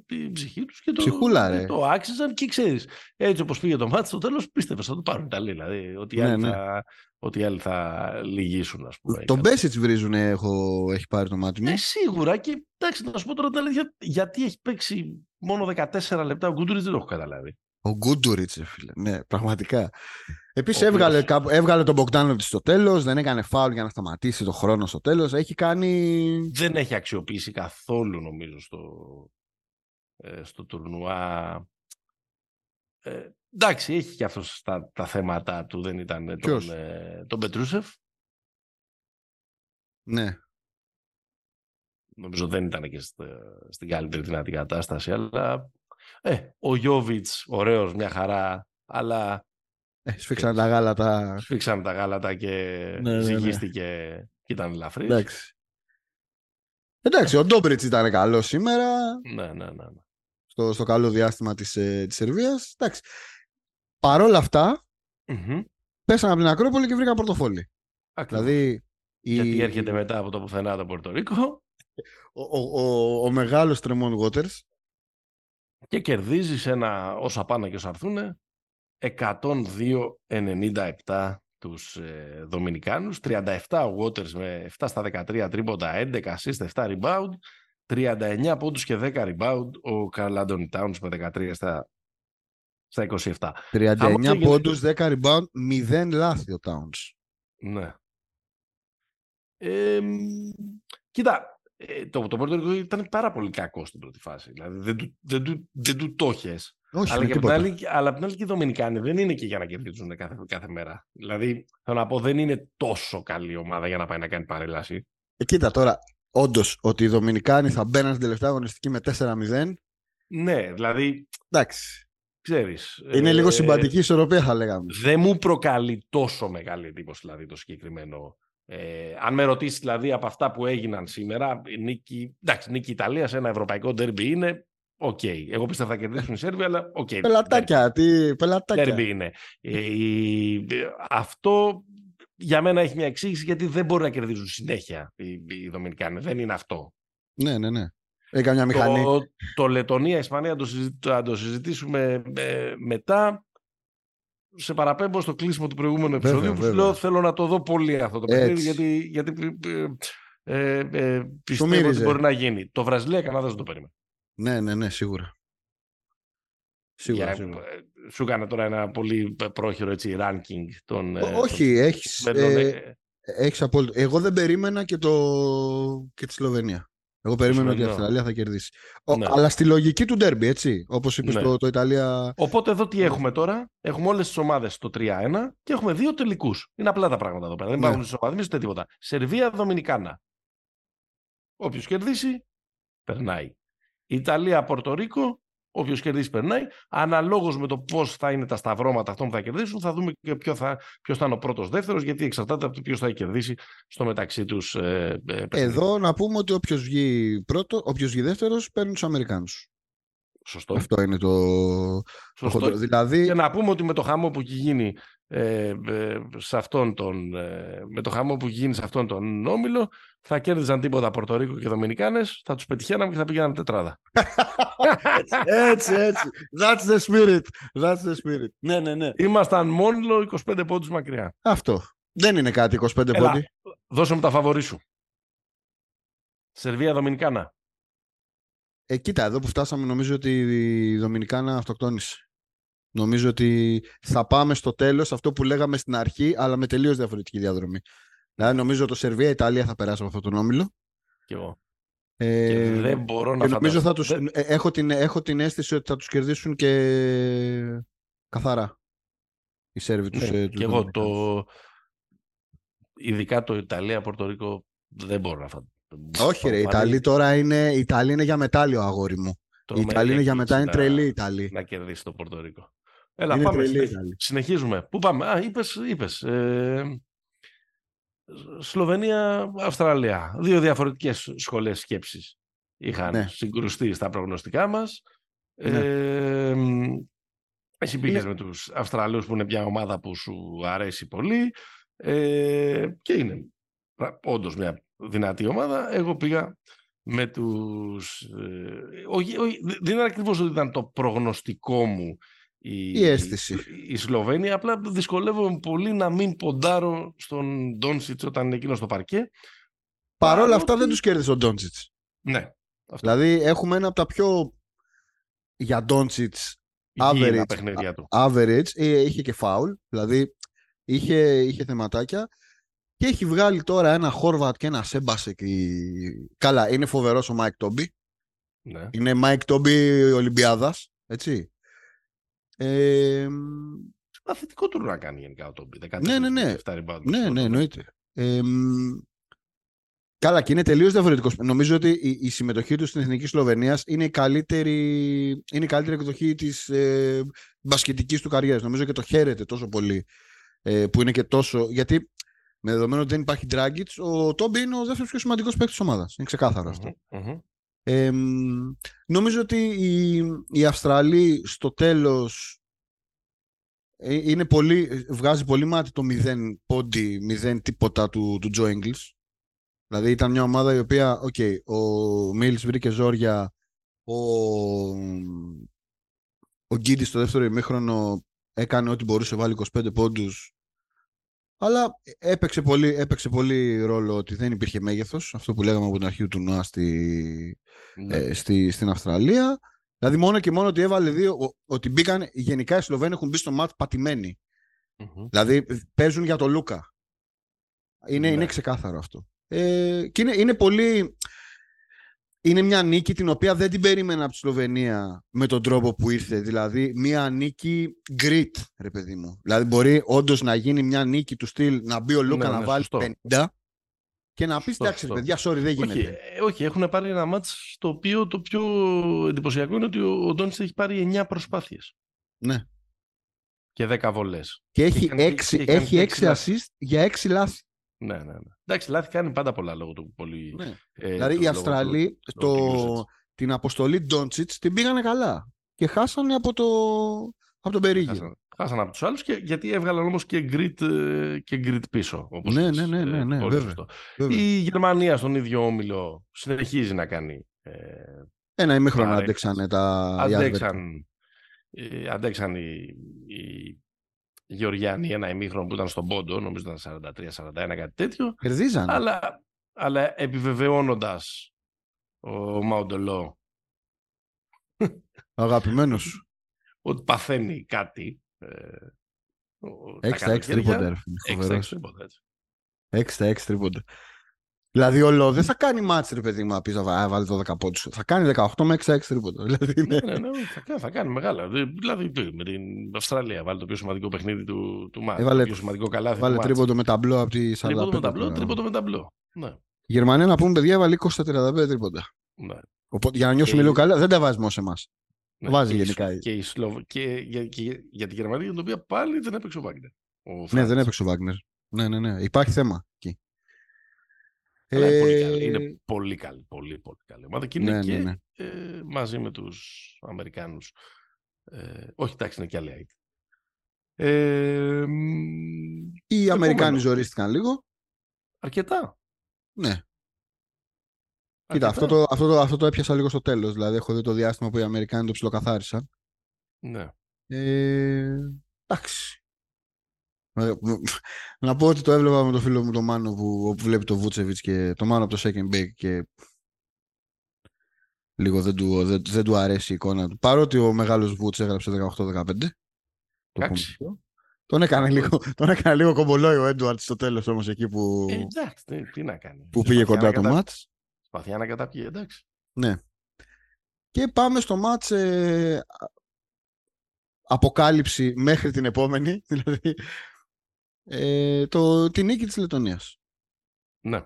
την ψυχή τους και το, Ψυχούλα, ρε. το άξιζαν και ξέρεις. Έτσι όπως πήγε το μάτι, στο τέλος πίστευες θα το πάρουν Ιταλοί. Δηλαδή, ότι οι ναι, άλλοι, ναι. άλλοι θα λυγίσουν, ας πούμε. Τον Μπέσιτς βρίζουν, έχω, έχει πάρει το μάτι μου. Ε, σίγουρα και εντάξει, να σου πω τώρα την αλήθεια, γιατί έχει παίξει μόνο δεκατέσσερα λεπτά ο Γκούντουριτς, δεν το έχω καταλάβει. Ο Γκούντουριτς, φίλε. Ναι, πραγματικά. Επίσης έβγαλε, έβγαλε τον Μπογκδάνοβιτς στο τέλος, δεν έκανε φάουλ για να σταματήσει το χρόνο στο τέλος. Έχει κάνει... Δεν έχει αξιοποιήσει καθόλου, νομίζω, στο, ε, στο τουρνουά. Ε, εντάξει, έχει και αυτός τα, τα θέματα του, δεν ήταν τον, ε, τον Πετρούσεφ. Ναι. Νομίζω δεν ήταν και στη, στην καλύτερη δυνατή κατάσταση, αλλά... Ε, ο Γιόβιτς, ωραίος, μια χαρά, αλλά... Ε, σφίξαν τα γάλατα. Σφίξαν τα γάλατα και ναι, ναι, ζυγίστηκε ναι. και ήταν ελαφρύς. Εντάξει. Εντάξει, ο Ντόμπριτς ήταν καλός σήμερα. Ναι, ναι, ναι. ναι. Στο, στο καλό διάστημα της, ε, της Σερβίας. Εντάξει. Παρόλα αυτά, mm-hmm. πέσαν από την Ακρόπολη και βρήκαν πορτοφόλι. Ακριβώς. Δηλαδή, γιατί η... έρχεται μετά από το πουθενά το Πορτορίκο. Ο, ο, ο, ο μεγάλος Τρεμόν Waters. Και κερδίζεις ένα όσα πάνε και όσα αρθούνε εκατόν δύο κόμμα ενενήντα επτά τους ε, Δομινικάνους, τριάντα επτά ο Waters με επτά στα δεκατρία τρίποτα, έντεκα assist, επτά rebound, τριάντα εννέα πόντους και δέκα rebound ο Καρλάντον Τάουνς με δεκατρία στα είκοσι επτά. τριάντα εννέα πόντους, δέκα rebound, μηδέν λάθη ο Τάουνς. Ναι. Ε, κοίτα, Ε, το, το Πορτορικό ήταν πάρα πολύ κακό στην πρώτη φάση. Δηλαδή δεν του, δεν του, δεν του το έχεις. Αλλά απ' την άλλη, αλλά απ' την άλλη και οι Δομινικάνοι δεν είναι και για να κερδίζουν κάθε, κάθε μέρα. Δηλαδή θέλω να πω, δεν είναι τόσο καλή ομάδα για να πάει να κάνει παρέλαση. Ε, κοίτα τώρα, όντως ότι οι Δομινικάνοι θα μπαίναν στην τελευταία αγωνιστική με τέσσερα μηδέν. Ναι, δηλαδή. Εντάξει. Ξέρεις, είναι ε, λίγο συμπαντική ισορροπία, θα λέγαμε. Δεν μου προκαλεί τόσο μεγάλη εντύπωση δηλαδή, το συγκεκριμένο. Ε, αν με ρωτήσεις δηλαδή από αυτά που έγιναν σήμερα, νίκη, εντάξει, νίκη Ιταλίας, ένα ευρωπαϊκό ντέρμπι είναι, οκ. Okay. Εγώ πιστεύω θα κερδίσουν οι Σέρβοι, αλλά οκ. Okay, πελατάκια, τι πελατάκια. Ντέρμπι είναι. Ε, αυτό για μένα έχει μια εξήγηση γιατί δεν μπορεί να κερδίζουν συνέχεια οι, οι Δομινικάνοι. Δεν είναι αυτό. Ναι, ναι, ναι. Έκανε μια μηχανή. Το, το Λετωνία-Ισπανία το, το, το συζητήσουμε ε, μετά. Σε παραπέμπω στο κλείσιμο του προηγούμενου επεισοδίου που σου λέω θέλω να το δω πολύ αυτό το παιχνίδι γιατί, γιατί ε, ε, ε, πιστεύω Σομύριζε. ότι μπορεί να γίνει. Το Βραζιλία-Καναδά δεν το περίμενα. Ναι, ναι, ναι, σίγουρα. Σίγουρα, Για, σίγουρα. Σου έκανε τώρα ένα πολύ πρόχειρο έτσι, ranking των... Όχι, των... έχεις, ε, έχεις απόλυτο. Εγώ δεν περίμενα και, το... και τη Σλοβενία. Εγώ περίμενα ότι η Αυστραλία θα κερδίσει. Ναι. Ο, αλλά στη λογική του ντέρμπι, έτσι, όπως είπες ναι. το, το Ιταλία... Οπότε εδώ τι έχουμε τώρα, έχουμε όλες τις ομάδες το τρία ένα και έχουμε δύο τελικούς. Είναι απλά τα πράγματα εδώ πέρα, ναι. δεν υπάρχουν στις ομάδες, μισθούν τίποτα. Σερβία, Δομινικάνα. Όποιος κερδίσει, περνάει. Ιταλία, Πορτορίκο, όποιος κερδίσει, περνάει. Αναλόγως με το πώς θα είναι τα σταυρώματα αυτών που θα κερδίσουν, θα δούμε και ποιος θα, ποιος θα είναι ο πρώτος δεύτερος, γιατί εξαρτάται από το ποιος θα έχει κερδίσει στο μεταξύ τους. Ε, ε, Εδώ να πούμε ότι όποιος βγει πρώτο, όποιος βγει δεύτερος, παίρνει τους Αμερικάνους. Σωστό. Αυτό είναι το. Σωστό. το δηλαδή... Και να πούμε ότι με το χαμό που γίνει ε, ε, σε αυτόν τον, ε, με το χαμό που γίνει σε αυτόν τον όμιλο, θα κέρδιζαν τίποτα Πορτορίκο και Δομινικάνες, θα τους πετυχαίναμε και θα πηγαίναμε τετράδα. έτσι, έτσι. That's the spirit. That's the spirit. Ναι, ναι, ναι. Ήμασταν μόνο είκοσι πέντε πόντους μακριά. Αυτό. Δεν είναι κάτι είκοσι πέντε πόντους. Δώσε μου τα φαβορί σου. Σερβία, Δομινικάνα. Ε, κοίτα, εδώ που φτάσαμε νομίζω ότι η Δομινικάνα αυτοκτόνησε. Νομίζω ότι θα πάμε στο τέλος αυτό που λέγαμε στην αρχή, αλλά με τελείως διαφορετική διαδρομή. Δηλαδή νομίζω το Σερβία-Ιταλία θα περάσει από αυτόν τον όμιλο. Και εγώ. Ε, και δεν μπορώ να φανταστώ. Θα τους, δεν... έχω, την, έχω την αίσθηση ότι θα τους κερδίσουν και καθαρά οι Σέρβοι τους. Ναι, ε, τους και εγώ το... Ειδικά το Ιταλία-Πορτορίκο δεν μπορώ να φανταστώ. Όχι ρε, οι Ιταλοί τώρα είναι, Ιταλοί είναι για μετάλλιο, αγόρι μου. Οι Ιταλοί είναι για μετά, είναι τρελή Ιταλή. Να κερδίσει το Πορτορίκο. Έλα, είναι πάμε. Συνεχίζουμε. συνεχίζουμε. Πού πάμε. Α, είπες, είπες. Ε, Σλοβενία, Αυστραλία. Δύο διαφορετικές σχολές σκέψης είχαν ναι. συγκρουστεί στα προγνωστικά μας. Ναι. Ε, εσύ πήγες ναι. με τους Αυστραλούς που είναι μια ομάδα που σου αρέσει πολύ ε, και είναι όντως μια δυνατή ομάδα. Εγώ πήγα με τους... Ε, ο, ο, δεν είναι ακριβώς ότι ήταν το προγνωστικό μου η, η αίσθηση. Η, η Σλοβένια, απλά δυσκολεύομαι πολύ να μην ποντάρω στον Ντόντσιτς όταν είναι εκείνο στο παρκέ. Παρόλα Παρό αυτά ότι... δεν τους κέρδισε ο Ντόντσιτς. Ναι. Αυτό. Δηλαδή έχουμε ένα από τα πιο για Ντόντσιτς average, average. Είχε και φάουλ, δηλαδή είχε, είχε θεματάκια. Και έχει βγάλει τώρα ένα Χόρβατ και ένα Σέμπασεκ. Καλά, είναι φοβερός ο Μάικ Τόμπι. Ναι. Είναι Μάικ Τόμπι Ολυμπιάδας, έτσι. Ε... Μαθητικό του να κάνει γενικά ο Τόμπι. Ναι, ναι, ναι. Ναι, ναι, εννοείται. Ε, καλά, και είναι τελείως διαφορετικός. Νομίζω ότι η, η συμμετοχή του στην Εθνική Σλοβενίας είναι η καλύτερη, είναι η καλύτερη εκδοχή της ε, μπασκετικής του καριέρας. Νομίζω και το χαίρεται τόσο πολύ ε, που είναι και τόσο. Γιατί με δεδομένο ότι δεν υπάρχει Dragic, ο Τόμπι είναι ο δεύτερος πιο σημαντικός παίκτης της ομάδας. Είναι ξεκάθαρο αυτό. Mm-hmm. Ε, νομίζω ότι οι, οι Αυστραλοί στο τέλος είναι πολύ, βγάζει πολύ μάτι το μηδέν πόντι, μηδέν τίποτα του, του Τζο Ίγκλς. Δηλαδή ήταν μια ομάδα η οποία, okay, ο Μίλς βρήκε ζόρια, ο, ο Γκίντις στο δεύτερο ημίχρονο έκανε ό,τι μπορούσε, βάλει είκοσι πέντε πόντους. Αλλά έπαιξε πολύ, έπαιξε πολύ ρόλο ότι δεν υπήρχε μέγεθος, αυτό που λέγαμε από την αρχή του ΝΟΑ στη, ναι. ε, στη, στην Αυστραλία. Δηλαδή μόνο και μόνο ότι έβαλε δύο, ο, ότι μπήκαν, γενικά οι Σλοβαίνοι έχουν μπει στο μάτς πατημένοι. Mm-hmm. Δηλαδή παίζουν για τον Λούκα. Είναι, ναι. είναι ξεκάθαρο αυτό. Ε, και είναι, είναι πολύ... Είναι μια νίκη την οποία δεν την περίμενα από τη Σλοβενία με τον τρόπο που ήρθε. Δηλαδή, μια νίκη grit, ρε παιδί μου. Δηλαδή, μπορεί όντως να γίνει μια νίκη του στυλ να μπει ο Λούκα ναι, να ναι, βάλει σωστό. πενήντα και να πει: εντάξει, παιδιά, sorry, δεν γίνεται. Όχι, όχι, έχουν πάρει ένα μάτς το οποίο το πιο εντυπωσιακό είναι ότι ο Ντόνιτς έχει πάρει εννιά προσπάθειες. Ναι. Και δέκα βολές. Και έχει έξι assist για έξι λάθη. Ναι, ναι, ναι. Εντάξει, λάθη κάνει πάντα πολλά λόγω του πολύ. Ναι. Ε, δηλαδή οι Αυστραλοί την αποστολή Doncic την πήγανε καλά και χάσανε από, το, από τον περίγειο. Χάσανε, χάσανε από τους άλλους και, γιατί έβγαλαν όμως και grit, και grit πίσω. Όπως ναι, ναι, ναι, ναι, ναι, ναι βέβαια, βέβαια. Η Γερμανία στον ίδιο όμιλο συνεχίζει να κάνει. Ε, Ένα ημίχρονο αντέξανε τα. Αντέξαν, ε, αντέξαν οι. οι Γεωργιάννη, ένα ημίχρονο που ήταν στον πόντο, νομίζω ήταν σαράντα τρία σαράντα ένα, κάτι τέτοιο. Κερδίζανε. Αλλά, αλλά επιβεβαιώνοντας ο Μαουντολό. Αγαπημένος. Ότι παθαίνει κάτι. έξι έξι τρίποντα. έξι έξι τρίποντα. Δηλαδή ο Λό δεν θα κάνει μάτς, ρε παιδί μου, να βάλει το δέκα πόντους. Θα κάνει δεκαοκτώ με έξι έξι τρίποντα. Δηλαδή, ναι. ναι, ναι, ναι, θα, θα κάνει μεγάλα. Δηλαδή με την Αυστραλία βάλει το πιο σημαντικό παιχνίδι του, του μάτς. Έβαλε το πιο σημαντικό καλάθι. Βάλε τρίποντο με ταμπλό από τη σαράντα πέντε. Τρίποντο με ταμπλό, τρίποντο με ταμπλό. Ναι. Η Γερμανία να πούμε, παιδιά, βάλει είκοσι στα τριάντα πέντε τρίποντα. Ναι. Οπότε για να νιώσουμε και... λίγο καλά, δεν τα βάζει μόνο σε εμάς. Ναι. Βάζει και γενικά. Και, η Σλοβ... και, για, και για την Γερμανία, την οποία πάλι δεν έπαιξε ο Βάγκνερ. Ναι, δεν έπαιξε ο Βάγκνερ. Ναι, ναι, ναι. Υπάρχει θέμα εκεί. Αλλά είναι, ε... πολύ καλή, είναι πολύ καλή, πολύ πολύ καλή ομάδα και είναι ναι, και ναι, ναι. Ε, μαζί με τους Αμερικάνους. Ε, όχι, εντάξει, είναι και άλλοι. Ε, Οι Αμερικάνοι ζορίστηκαν λίγο. Αρκετά. Ναι. Αρκετά. Κοίτα, αυτό το, αυτό, το, αυτό το έπιασα λίγο στο τέλος. Δηλαδή, έχω δει το διάστημα που οι Αμερικάνοι το ψιλοκαθάρισαν. Ναι. Ε, εντάξει. Να πω ότι το έβλεπα με τον φίλο μου τον Μάνο που, που βλέπει το Βούτσεβιτς και το Μάνο από το Second Bake και λίγο δεν του, δεν, δεν του αρέσει η εικόνα του. Παρότι ο μεγάλος Βούτς έγραψε δεκαοκτώ δεκαπέντε. Τον έκανε λίγο, λίγο κομπολόι ο Έντουαρτ στο τέλος όμως εκεί που, ε, εντάξει, τι, τι να κάνει. Που πήγε κοντά το μάτς. Σπαθιά να καταπιεί, εντάξει. Ναι. Και πάμε στο μάτς... Ε, αποκάλυψη μέχρι την επόμενη, δηλαδή... Ε, το, την νίκη της Λετωνίας. Ναι.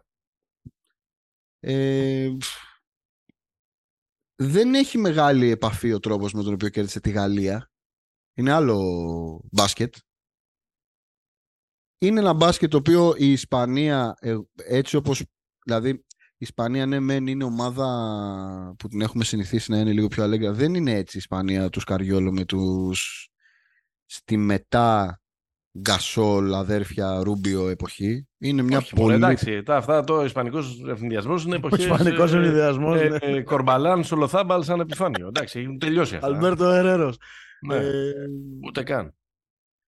Ε, δεν έχει μεγάλη επαφή ο τρόπος με τον οποίο κέρδισε τη Γαλλία. Είναι άλλο μπάσκετ. Είναι ένα μπάσκετ το οποίο η Ισπανία, έτσι όπως, δηλαδή η Ισπανία ναι μεν είναι ομάδα που την έχουμε συνηθίσει να είναι λίγο πιο αλέγγρα, δεν είναι έτσι η Ισπανία του Σκαριόλου με τους στη μετά Γκασόλ, αδέρφια, Ρούμπιο εποχή. Είναι μια όχι, πολύ... Εντάξει, τα, αυτά το ισπανικός ευνηδιασμός είναι εποχές... Ο ισπανικός ευνηδιασμός, ε, ναι. ε, ε, Κορμπαλάν, Σολοθάμπαλ σαν επιφάνειο. Εντάξει, έχουν τελειώσει αυτά. Αλμπέρτο Ερέρος. Ναι, ε... ούτε καν.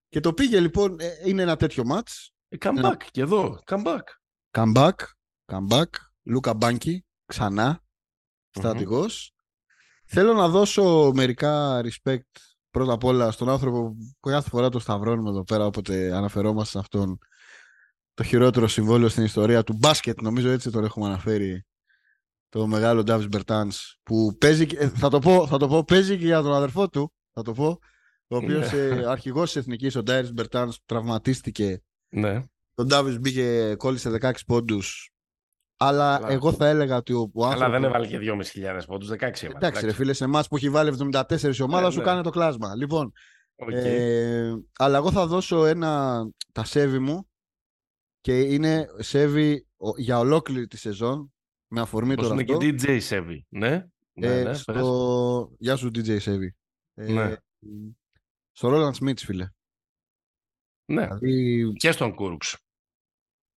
Και το πήγε λοιπόν, ε, είναι ένα τέτοιο μάτς. Ε, come back, ε, και εδώ, come back. Come back, come back. Λούκα Μπάνκι, ξανά, στρατηγός. Mm-hmm. Θέλω να δώσω μερικά respect πρώτα απ' όλα στον άνθρωπο που κάθε φορά το σταυρώνουμε εδώ πέρα, όποτε αναφερόμαστε σε αυτόν, το χειρότερο συμβόλαιο στην ιστορία του μπάσκετ, νομίζω έτσι τον έχουμε αναφέρει, το μεγάλο Davis Bertans, που παίζει, θα το πω, θα το πω παίζει και για τον αδερφό του, θα το πω, ο οποίος ναι. αρχηγός της Εθνικής, ο Davis Bertans, τραυματίστηκε. Ναι. Τον Davis μπήκε, κόλλησε δεκαέξι πόντους. Αλλά Λά, εγώ θα έλεγα ότι ο άνθρωπος... Αλλά δεν έβαλε και δυόμισι χιλιάδες πόντους, δεκαέξι έβαλε. Εντάξει ρε φίλε, σε εμάς που έχει βάλει εβδομήντα τέσσερα η ομάδα, ναι, σου ναι. κάνει το κλάσμα. Λοιπόν, okay. ε, αλλά εγώ θα δώσω ένα... τα σέβη μου, και είναι σέβη για ολόκληρη τη σεζόν, με αφορμή τώρα αυτό. Είναι και ντι τζέι σέβη, ναι. Ε, ναι, ναι στο... Γεια σου ντι τζέι σέβη. Ε, ναι. Στο Ρόλαντ Σμιτς, φίλε. Ναι, δηλαδή... και στον Κούροξ.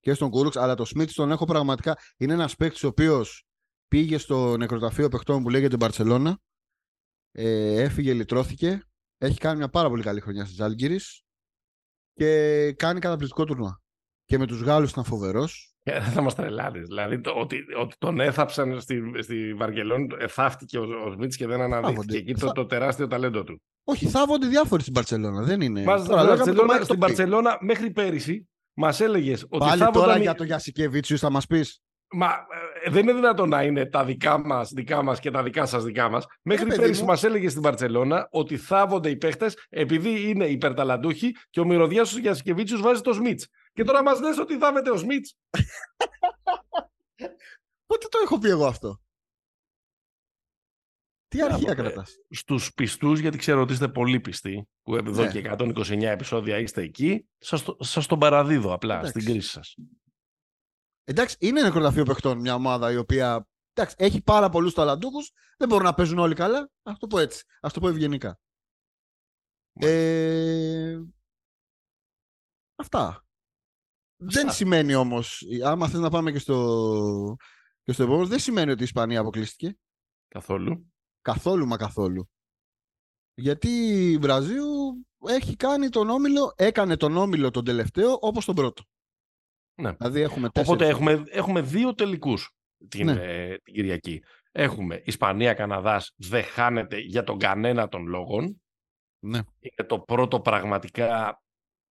Και στον Κουrucz, αλλά το Smith τον έχω πραγματικά. Είναι ένας παίκτης ο οποίος πήγε στο νεκροταφείο παιχτών που λέγεται Μπαρτσελώνα, ε, έφυγε, λυτρώθηκε, έχει κάνει μια πάρα πολύ καλή χρονιά στις Ζάλγκιρις και κάνει καταπληκτικό τουρνουά. Και με τους Γάλλους ήταν φοβερός. Θα μας τρελάνεις. Δηλαδή το, ότι, ότι τον έθαψαν στη, στη Βαρκελόνη, θαύτηκε ο, ο Smith και δεν αναδείχθηκε εκεί το, το τεράστιο ταλέντο του. Όχι, θαύονται διάφοροι στην Μπαρτσελώνα. Δεν είναι. Μπαρτσελώνα, στην Μπαρτσελώνα μέχρι πέρυσι. Μας έλεγες ότι πάλι θα τώρα η... για το Γιασικεβίτσιους θα μας πεις. Μα ε, δεν είναι δυνατόν να είναι τα δικά μας, δικά μας και τα δικά σας δικά μας. Μέχρι ε, πέρυσι μας έλεγε στην Μπαρτσελώνα ότι θάβονται οι παίχτες επειδή είναι υπερταλαντούχοι και ο μυρωδιάς του Γιασικεβίτσιους βάζει το Σμιτς. Και τώρα μας λες ότι θάβεται ο Σμιτς. Πότε το έχω πει εγώ αυτό? Τι αρχεία κρατάς? Στους πιστούς, γιατί ξέρω ότι είστε πολύ πιστοί, που εδώ ναι. και εκατόν είκοσι εννέα επεισόδια είστε εκεί, σας, το, σας τον παραδίδω απλά. Εντάξει. Στην κρίση σας. Εντάξει, είναι νεκροταφείο παιχτών μια ομάδα η οποία εντάξει, έχει πάρα πολλούς ταλαντούχους, δεν μπορούν να παίζουν όλοι καλά. Ας το πω έτσι, ας το πω ευγενικά. Ε... Αυτά. Αυτά. Δεν σημαίνει όμως, άμα θες να πάμε και στο, και στο επόμενο, δεν σημαίνει ότι η Ισπανία αποκλείστηκε. Καθόλου. Καθόλου μα καθόλου. Γιατί η Βραζίου έχει κάνει τον όμιλο, έκανε τον όμιλο τον τελευταίο όπως τον πρώτο. Ναι. Δηλαδή έχουμε τέσσερις. Οπότε έχουμε, έχουμε δύο τελικούς την, ναι. ε, την Κυριακή. Έχουμε Ισπανία-Καναδάς, δεν χάνεται για τον κανένα των λόγων. Ναι. Είναι το πρώτο πραγματικά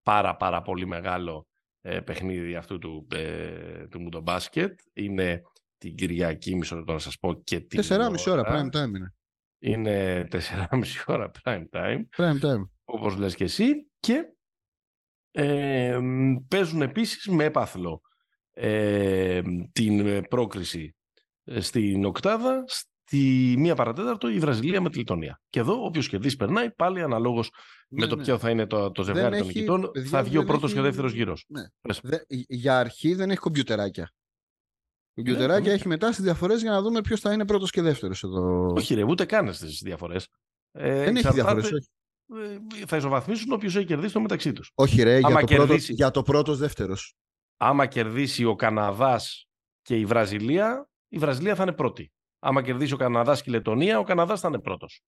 πάρα πάρα πολύ μεγάλο ε, παιχνίδι αυτού του, ε, του μουντομπάσκετ. Είναι την Κυριακή, μισό λεπτό να σας πω και την τεσσεράμιση ώρα, prime time είναι. Είναι τεσσεράμιση ώρα prime time, prime time. Όπως λες και εσύ. Και ε, παίζουν επίσης με έπαθλο ε, την πρόκριση στην οκτάδα. Στη μία παρατέταρτο η Βραζιλία με τη Λιτωνία. Και εδώ όποιος κερδίσει περνάει πάλι αναλόγως ναι, με το ναι. ποιο θα είναι το, το ζευγάρι δεν των έχει, νικητών. Παιδιά, θα βγει ο πρώτος έχει... και ο δεύτερος γύρος. Ναι. Δε, για αρχή δεν έχει κομπιουτεράκια. Κομπιουτεράκια ναι, έχει μετά στις διαφορές για να δούμε ποιος θα είναι πρώτος και δεύτερος εδώ. Όχι ρε, ούτε καν στις διαφορές. Ε, δεν έχει διαφορές. Θα ισοβαθμίσουν όποιος έχει κερδίσει το μεταξύ τους. Όχι ρε, για το, κερδίσει... πρώτο, για το πρώτος δεύτερος. Άμα κερδίσει ο Καναδάς και η Βραζιλία, η Βραζιλία θα είναι πρώτη. Άμα κερδίσει ο Καναδάς και η Λετωνία, ο Καναδάς θα είναι πρώτος.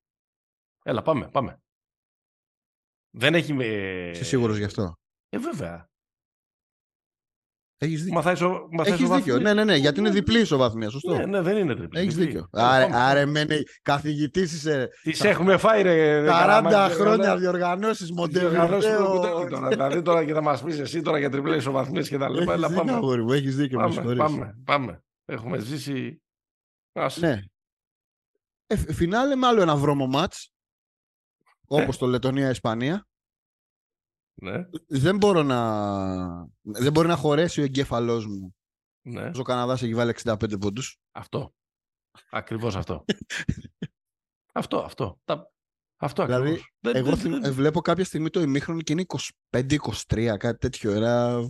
Έλα, πάμε, πάμε. Δεν έχει... Είσαι σίγουρος γι' αυτό? Ε, βέβαια. Έχεις δίκιο. Μα θα ισο... Μα θα Έχεις δίκιο. Ναι, ναι, ναι, γιατί είναι διπλή ισοβαθμία, σωστό. Ναι, ναι, δεν είναι διπλή. Έχεις δίκιο. Άρα, Άρα μένε, καθηγητής είσαι. Τις θα... έχουμε φάει, ρε. σαράντα χρόνια διοργανώσεις, Μοντεβιδέο. Δηλαδή τώρα και θα μας πεις εσύ τώρα για τριπλές ισοβαθμίες και τα λεπτά. Έχεις δίκιο, αγόρι μου, έχεις δίκιο. Πάμε, πάμε, πάμε. Έχουμε ζήσει. Ναι. Ε, φινάλε με άλλο ένα βρώμο μάτς. Όπως το Λετωνία-Ισπανία. Ναι. Δεν μπορώ να... δεν μπορεί να χωρέσει ο εγκέφαλός μου Ναι. Ο Καναδάς έχει βάλει εξήντα πέντε πόντους. Αυτό. Ακριβώς αυτό. αυτό, αυτό. Τα... Αυτό δηλαδή, ακριβώς. Εγώ θυμ... βλέπω κάποια στιγμή το ημίχρονο και είναι είκοσι πέντε είκοσι τρία, κάτι τέτοιο. Έρα...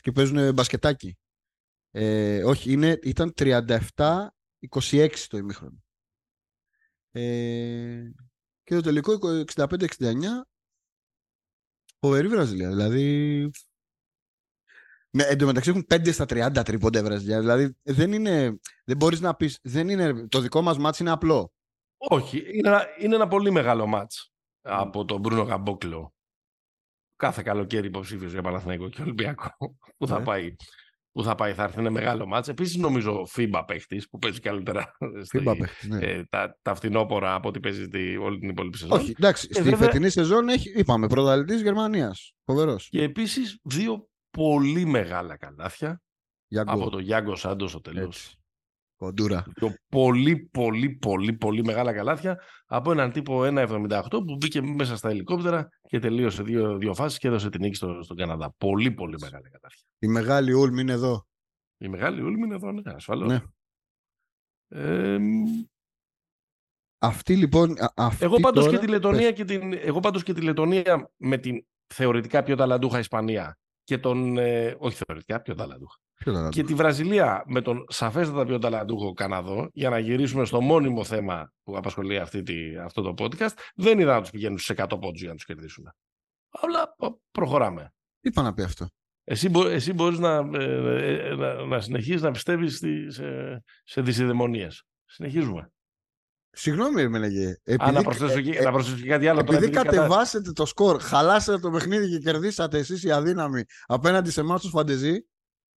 Και παίζουν μπασκετάκι. Ε, όχι, είναι, ήταν τριάντα επτά είκοσι έξι το ημίχρονο. Ε, και το τελικό εξήντα πέντε εξήντα εννιά. Φοβερή Βραζιλία. Δηλαδή... Ναι, εν τω μεταξύ έχουν πέντε στα τριάντα τρίποντα Βραζιλία. Δηλαδή δεν είναι... Δεν μπορείς να πεις... Δεν είναι... Το δικό μας μάτς είναι απλό. Όχι. Είναι ένα, είναι ένα πολύ μεγάλο μάτς από τον Μπρούνο Καμπόκλο. Κάθε καλοκαίρι υποψήφιος για Παναθηναϊκό και Ολυμπιακό. Πού θα, πάει, που θα πάει. Θα έρθει ένα μεγάλο μάτς. Επίσης νομίζω ο Φίμπα παίχτης που παίζει καλύτερα στη, παίχτης, ναι. ε, τα, τα φθινόπορα από ό,τι παίζει τη, όλη την υπόλοιπη σεζόν. Όχι, εντάξει. Και στη βέβαια... φετινή σεζόν έχει, είπαμε, πρωταθλητής Γερμανίας. Φοβερός. Και επίσης δύο πολύ μεγάλα καλάθια Yango. Από τον Γιάνγκο Σάντος στο τέλος. Κοντούρα. Και πολύ, πολύ, πολύ, πολύ μεγάλα καλάθια από έναν τύπο ένα εβδομήντα οκτώ που μπήκε μέσα στα ελικόπτερα και τελείωσε δύο, δύο φάσεις και έδωσε την νίκη στο, στον Καναδά. Πολύ, πολύ μεγάλα καλάθια. Η μεγάλη Ούλμ είναι εδώ. Η μεγάλη Ούλμ είναι εδώ, ναι, ασφαλώς. Ναι. Ε, αυτή λοιπόν. Αυτή εγώ πάντως τώρα... και τη Λετωνία και την... Εγώ πάντως και τη Λετωνία με την θεωρητικά πιο ταλαντούχα Ισπανία. Και τον, ε, όχι θεωρητικά, πιο ταλαντούχο. Και τη Βραζιλία με τον σαφέστατα πιο ταλαντούχο Καναδό, για να γυρίσουμε στο μόνιμο θέμα που απασχολεί αυτή τη, αυτό το podcast, δεν είδα να τους πηγαίνουν στους εκατό πόντους για να τους κερδίσουν. Αλλά προχωράμε. Τι είπα να πει αυτό. Εσύ, μπο, εσύ μπορείς να, ε, να, να συνεχίσεις να πιστεύεις στη, σε, σε δυσιδαιμονίες. Συνεχίζουμε. Συγγνώμη, με λέγε. Αν να προσθέσω και, ε, να προσθέσω και κάτι άλλο. Επειδή, τώρα, επειδή κατεβάσετε κατα... το σκορ, χαλάσατε το παιχνίδι και κερδίσατε εσείς οι αδύναμοι απέναντι σε εμάς τους φαντεζή.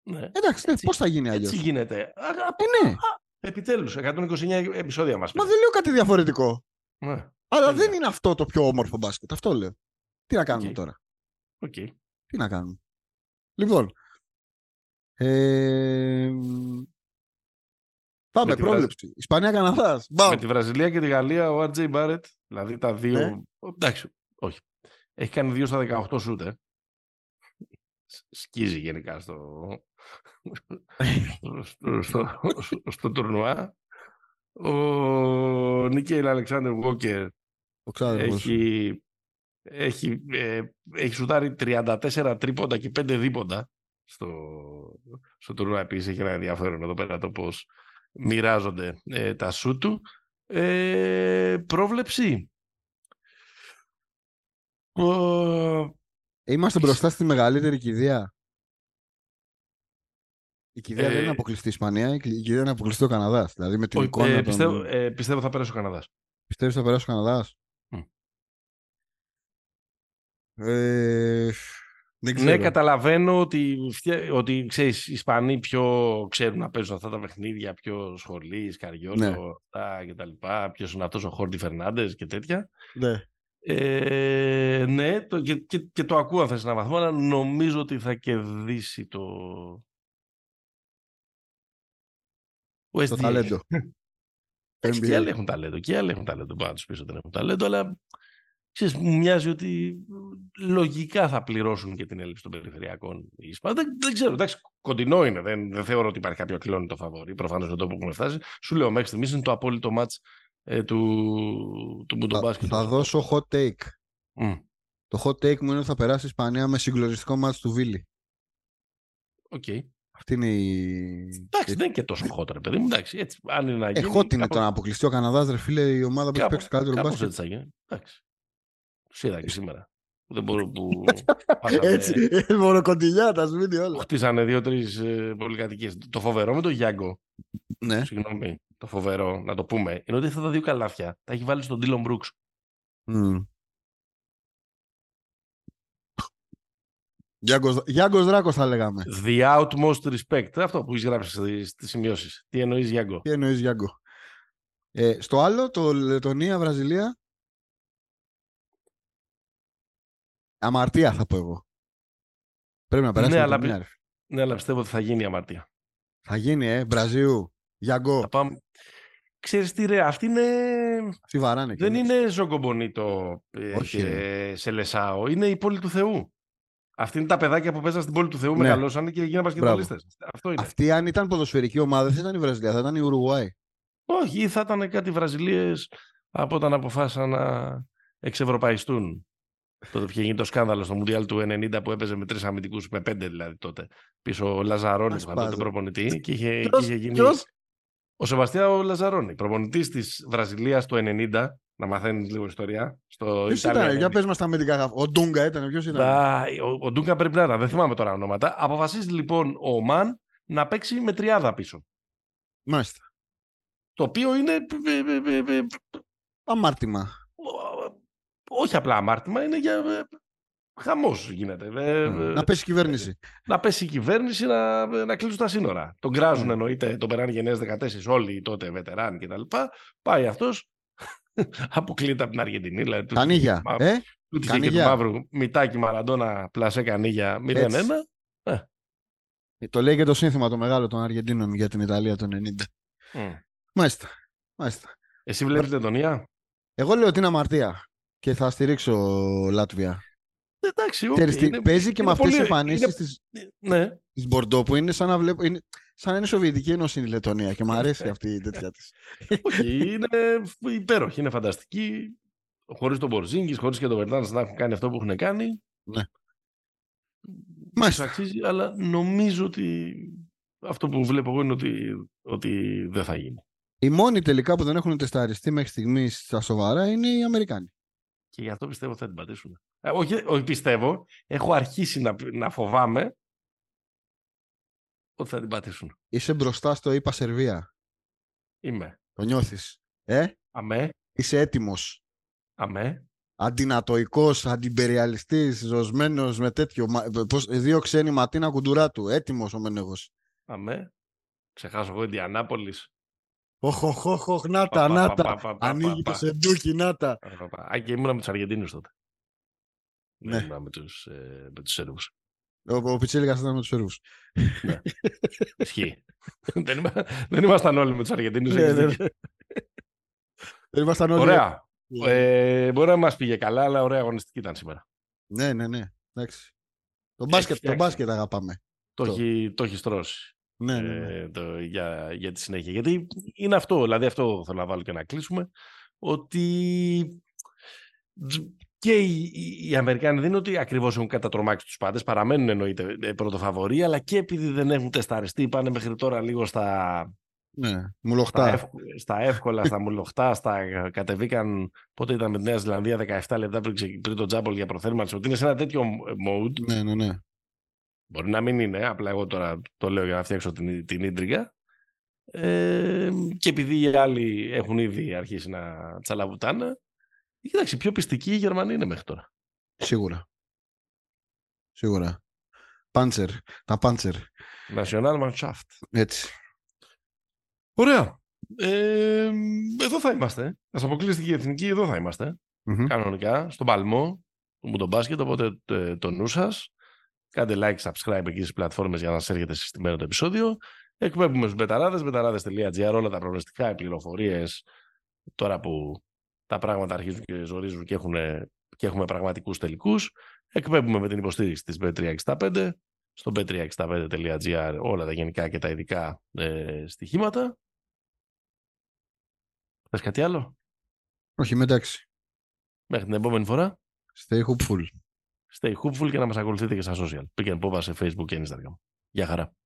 Ναι. Εντάξει, πώς θα γίνει αλλιώς. Έτσι γίνεται. Ε, ναι. Α, επιτέλους, εκατόν είκοσι εννέα επεισόδια μας. Μα δεν λέω κάτι διαφορετικό. Ναι. Αλλά δεν είναι αυτό το πιο όμορφο μπάσκετ. Αυτό λέω. Τι να κάνουμε okay. τώρα. Okay. Τι να κάνουμε. Λοιπόν. Ε... Πάμε, πρόβλεψη. Ισπανία-Καναδά. Με τη Βραζιλία και τη Γαλλία, ο αρ τζέι Barrett, δηλαδή τα δύο. Ε? Εντάξει, όχι. Έχει κάνει δύο στα δεκαοκτώ σούτ. Ε. Σκίζει γενικά στο. στο, στο, στο, στο τουρνουά. Ο Νίκελα Αλεξάνδερ Walker έχει, έχει, ε, έχει σουτάρει τριάντα τέσσερα τρίποντα και πέντε δίποντα στο, στο τουρνουά. Επίσης έχει ένα ενδιαφέρον εδώ πέρα το πώς μοιράζονται ε, τα σου του. Ε, πρόβλεψη. Είμαστε μπροστά στη μεγαλύτερη κηδεία. Η κηδεία ε, δεν είναι αποκλειστή η Ισπανία, η κηδεία είναι αποκλειστή ο Καναδάς. Δηλαδή με την ε, εικόνα ε, πιστεύω, των... ε, πιστεύω θα περάσει ο Καναδάς. Πιστεύεις θα περάσει ο Καναδάς. Mm. Ε... Ναι, καταλαβαίνω ότι, ότι ξέρεις, οι Ισπανοί πιο ξέρουν να παίζουν αυτά τα παιχνίδια, πιο σχολείς, Καριόλο, αυτά και τα λοιπά, ποιος είναι αυτός ο Χόρντι Φερνάντες και τέτοια. Ναι, ε, ναι το, και, και, και το ακούω αυτό σε έναν βαθμό, αλλά νομίζω ότι θα κερδίσει το... Ο το ταλέντο. Και άλλοι έχουν ταλέντο, και άλλοι έχουν ταλέντο, μπορώ να τους πεις ότι δεν έχουν ταλέντο, αλλά... Ξέρεις, μου μοιάζει ότι λογικά θα πληρώσουν και την έλλειψη των περιφερειακών. Δεν, δεν ξέρω, εντάξει, κοντινό είναι. Δεν, δεν θεωρώ ότι υπάρχει κάποιο κλόνι το φαβορί. Προφανώς δεν το έχουμε φτάσει. Σου λέω μέχρι στιγμής είναι το απόλυτο μάτς ε, του, του μπουντομπάσκετ. Θα, θα δώσω hot take. Mm. Το hot take μου είναι ότι θα περάσει η Ισπανία με συγκλονιστικό μάτς του Βίλι. Οκ. Okay. Αυτή είναι η. Εντάξει, δεν είναι και τόσο hot, ρε παιδί μου. Εντάξει, έτσι, αν είναι να γίνει. Hot είναι κάπου... το να αποκλειστεί ο Καναδάς, ρε φίλε, η ομάδα που έχει παίξει το καλύτερο μπάσκετ. Είδα και σήμερα. Δεν μπορώ που. Πάσαμε... Έτσι. Μονοκοντιλιά, τα σβήνει όλα. Χτίσανε δύο-τρει ε, πολυκατοικίες. Το φοβερό με τον Γιάνγκο. Ναι. Συγγνώμη. Το φοβερό, να το πούμε, είναι ότι αυτά τα δύο καλάθια τα έχει βάλει στον Ντίλον Μπρουξ. Mm. Γιάνγκος Δράκος θα λέγαμε. The outmost respect. Αυτό που έχει γράψει στις σημειώσεις. Τι εννοείς, Γιάνγκο. Τι εννοείς, Γιάνγκο. Ε, στο άλλο, το Λετωνία-Βραζιλία. Αμαρτία θα πω εγώ. Πρέπει να περάσει ναι, αλλά... μια ναι, αλλά πιστεύω ότι θα γίνει η αμαρτία. Θα γίνει, ε, Μπραζίου, Γιάνγκο. Πάμε... Ξέρεις τι ρε, αυτή είναι... Αυτή βαράνε. Δεν είναι Ζωκομπονίτο και Σελεσάο. Είναι η πόλη του Θεού. Αυτή είναι τα παιδάκια που πέσαν στην πόλη του Θεού, ναι, μεγαλώσανε και γίνανε μπασκετμπολίστες. Αυτή, αν ήταν ποδοσφαιρική ομάδα, δεν ήταν η Βραζιλία, θα ήταν η Ουρουάη. Όχι, θα ήταν κάτι Βραζιλίες από όταν αποφάσισαν να εξευρωπαϊστούν. Τότε είχε γίνει το σκάνδαλο στο Μουντιάλ του ενενήντα που έπαιζε με τρεις αμυντικούς, με πέντε δηλαδή τότε. Πίσω ο Λαζαρόνι, τον προπονητή, και είχε, και είχε γίνει. Ποιος? Ο Σεβαστιάο Λαζαρόνι, προπονητής της Βραζιλίας του ενενήντα. Να μαθαίνεις λίγο ιστορία. Ποιος ήταν, για πες μας τα αμυντικά γαφ. Ο Ντούγκα ήταν, ποιος ήταν. Τα... Ο, ο Ντούγκα πρέπει να ήταν, δεν θυμάμαι τώρα ονόματα. Αποφασίζει λοιπόν ο Ομάν να παίξει με τριάδα πίσω. Μάλιστα. Το οποίο είναι. Αμάρτημα. Όχι απλά αμάρτημα, είναι για. Χαμός γίνεται. Mm. Να πέσει η κυβέρνηση. Να πέσει η κυβέρνηση, να, να κλείσουν τα σύνορα. Τον κράζουν, mm. εννοείται, τον περάνε γενναίες δεκατέσσερις, όλοι τότε βετεράνοι κτλ. Πάει αυτός. Αποκλείται από την Αργεντινή. Δηλαδή, Κανίγια. Του, ε? του, του, του Μαύρου. Μητάκι, Μαραντόνα, πλασέ Κανίγια, μηδέν ένα. Ε. Το λέει και το σύνθημα το μεγάλο των Αργεντίνων για την Ιταλία το ενενήντα. Mm. Μάλιστα. Μάλιστα. Εσύ βλέπεις την Λετονία. Εγώ λέω ότι είναι αμαρτία και θα στηρίξω Λάτβια. Εντάξει, okay, Τεριστη... είναι... Παίζει και είναι με αυτές πολύ... τις εμφανίσεις της είναι... ναι. Μπορντό που είναι σαν να βλέπω. Είναι... Σαν είναι Σοβιετική Ένωση η Λετωνία και μου αρέσει αυτή η τέτοια της. Όχι, είναι υπέροχη, είναι φανταστική. Χωρίς τον Μπορζίνγκης, χωρίς και τον Βερτάνς να έχουν κάνει αυτό που έχουν κάνει. Ναι. Μάλιστα. Αξίζει, αλλά νομίζω ότι αυτό που βλέπω εγώ είναι ότι, ότι δεν θα γίνει. Οι μόνοι τελικά που δεν έχουν τεσταριστεί μέχρι στιγμή στα σοβαρά είναι οι Αμερικάνοι. Και γι' αυτό πιστεύω θα την πατήσουν. Ε, όχι, όχι πιστεύω, έχω αρχίσει να, να φοβάμαι ότι θα την πατήσουν. Είσαι μπροστά στο είπα Σερβία. Είμαι. Το νιώθεις. Ε? Αμέ. Είσαι έτοιμος. Αμέ. Αντινατοϊκός, αντιμπεριαλιστής, ζωσμένος με τέτοιο. Πώς, δύο ξένοι ματίνα κουντουρά του. Έτοιμος ο Μενεγός. Αμέ. Ξεχάσω εγώ Ιντιανάπολης. Οχοχοχοχ, νάτα, νάτα. Ανοίγει το σεντούκι, νάτα. Α, και ήμουν με τους Αργεντίνους τότε. Ναι. Ήμουν με τους Σέρβους. Ο, ο Πιτσίλικας ήταν με τους Σέρβους. Ναι. Ισχύει. δεν, είμα, δεν ήμασταν όλοι με τους Αργεντίνους. Ναι, ναι. δεν ήμασταν όλοι. Ωραία. Yeah. Ε, μπορεί να μας πήγε καλά, αλλά ωραία αγωνιστική ήταν σήμερα. Ναι, ναι, ναι. Εντάξει. Το μπάσκετ, το μπάσκετ αγαπάμε. Το, το. Έχει, το έχει στρώσει. Ναι, ναι, ναι. Ε, το, για, για τη συνέχεια. Γιατί είναι αυτό, δηλαδή αυτό θέλω να βάλω και να κλείσουμε, ότι και οι, οι Αμερικάνοι δεν είναι ότι ακριβώς έχουν κατατρομάξει τους πάντες, παραμένουν εννοείται πρωτοφαβοροί, αλλά και επειδή δεν έχουν τεσταριστεί, πάνε μέχρι τώρα λίγο στα, ναι, μουλοχτά. Στα, εύκολα, στα εύκολα, στα μουλοχτά, στα κατεβήκαν, πότε ήταν με τη Νέα Ζηλανδία, δεκαεφτά λεπτά πριν, πριν το τζάμπολ για προθέρμανση, ότι είναι σε ένα τέτοιο mode. Ναι, ναι, ναι. Μπορεί να μην είναι, απλά εγώ τώρα το λέω για να φτιάξω την, την ίντριγκα. Ε, και επειδή οι άλλοι έχουν ήδη αρχίσει να τσαλαβουτάνε, κοιτάξτε, πιο πιστική η Γερμανία είναι μέχρι τώρα. Σίγουρα. Σίγουρα. Πάντσερ. Τα πάντσερ. Nationalmannschaft. Έτσι. Ωραία. Ε, εδώ θα είμαστε. Ας αποκλείστηκε η Εθνική, εδώ θα είμαστε. Mm-hmm. Κανονικά, στον Παλμό, μου τον μπάσκετ, οπότε το νου σας. Κάντε like, subscribe εκεί στις πλατφόρμες για να σας έρχεται συστημένο το επεισόδιο. Εκπέμπουμε στους Μπεταράδες, μπεταράδες τελεία τζι άρ, όλα τα προγνωστικά, οι πληροφορίες, τώρα που τα πράγματα αρχίζουν και ζορίζουν και, έχουν, και έχουμε πραγματικούς τελικούς. Εκπέμπουμε με την υποστήριξη της μπι τριακόσια εξήντα πέντε, στο μπι τριακόσια εξήντα πέντε τελεία τζι άρ όλα τα γενικά και τα ειδικά ε, στοιχήματα. Θες κάτι άλλο? Όχι, μετάξει. Μέχρι την επόμενη φορά. Stay hopeful. Stay hopeful και να μας ακολουθείτε και στα social. Pick 'N' Popa σε Facebook και Instagram. Γεια χαρά.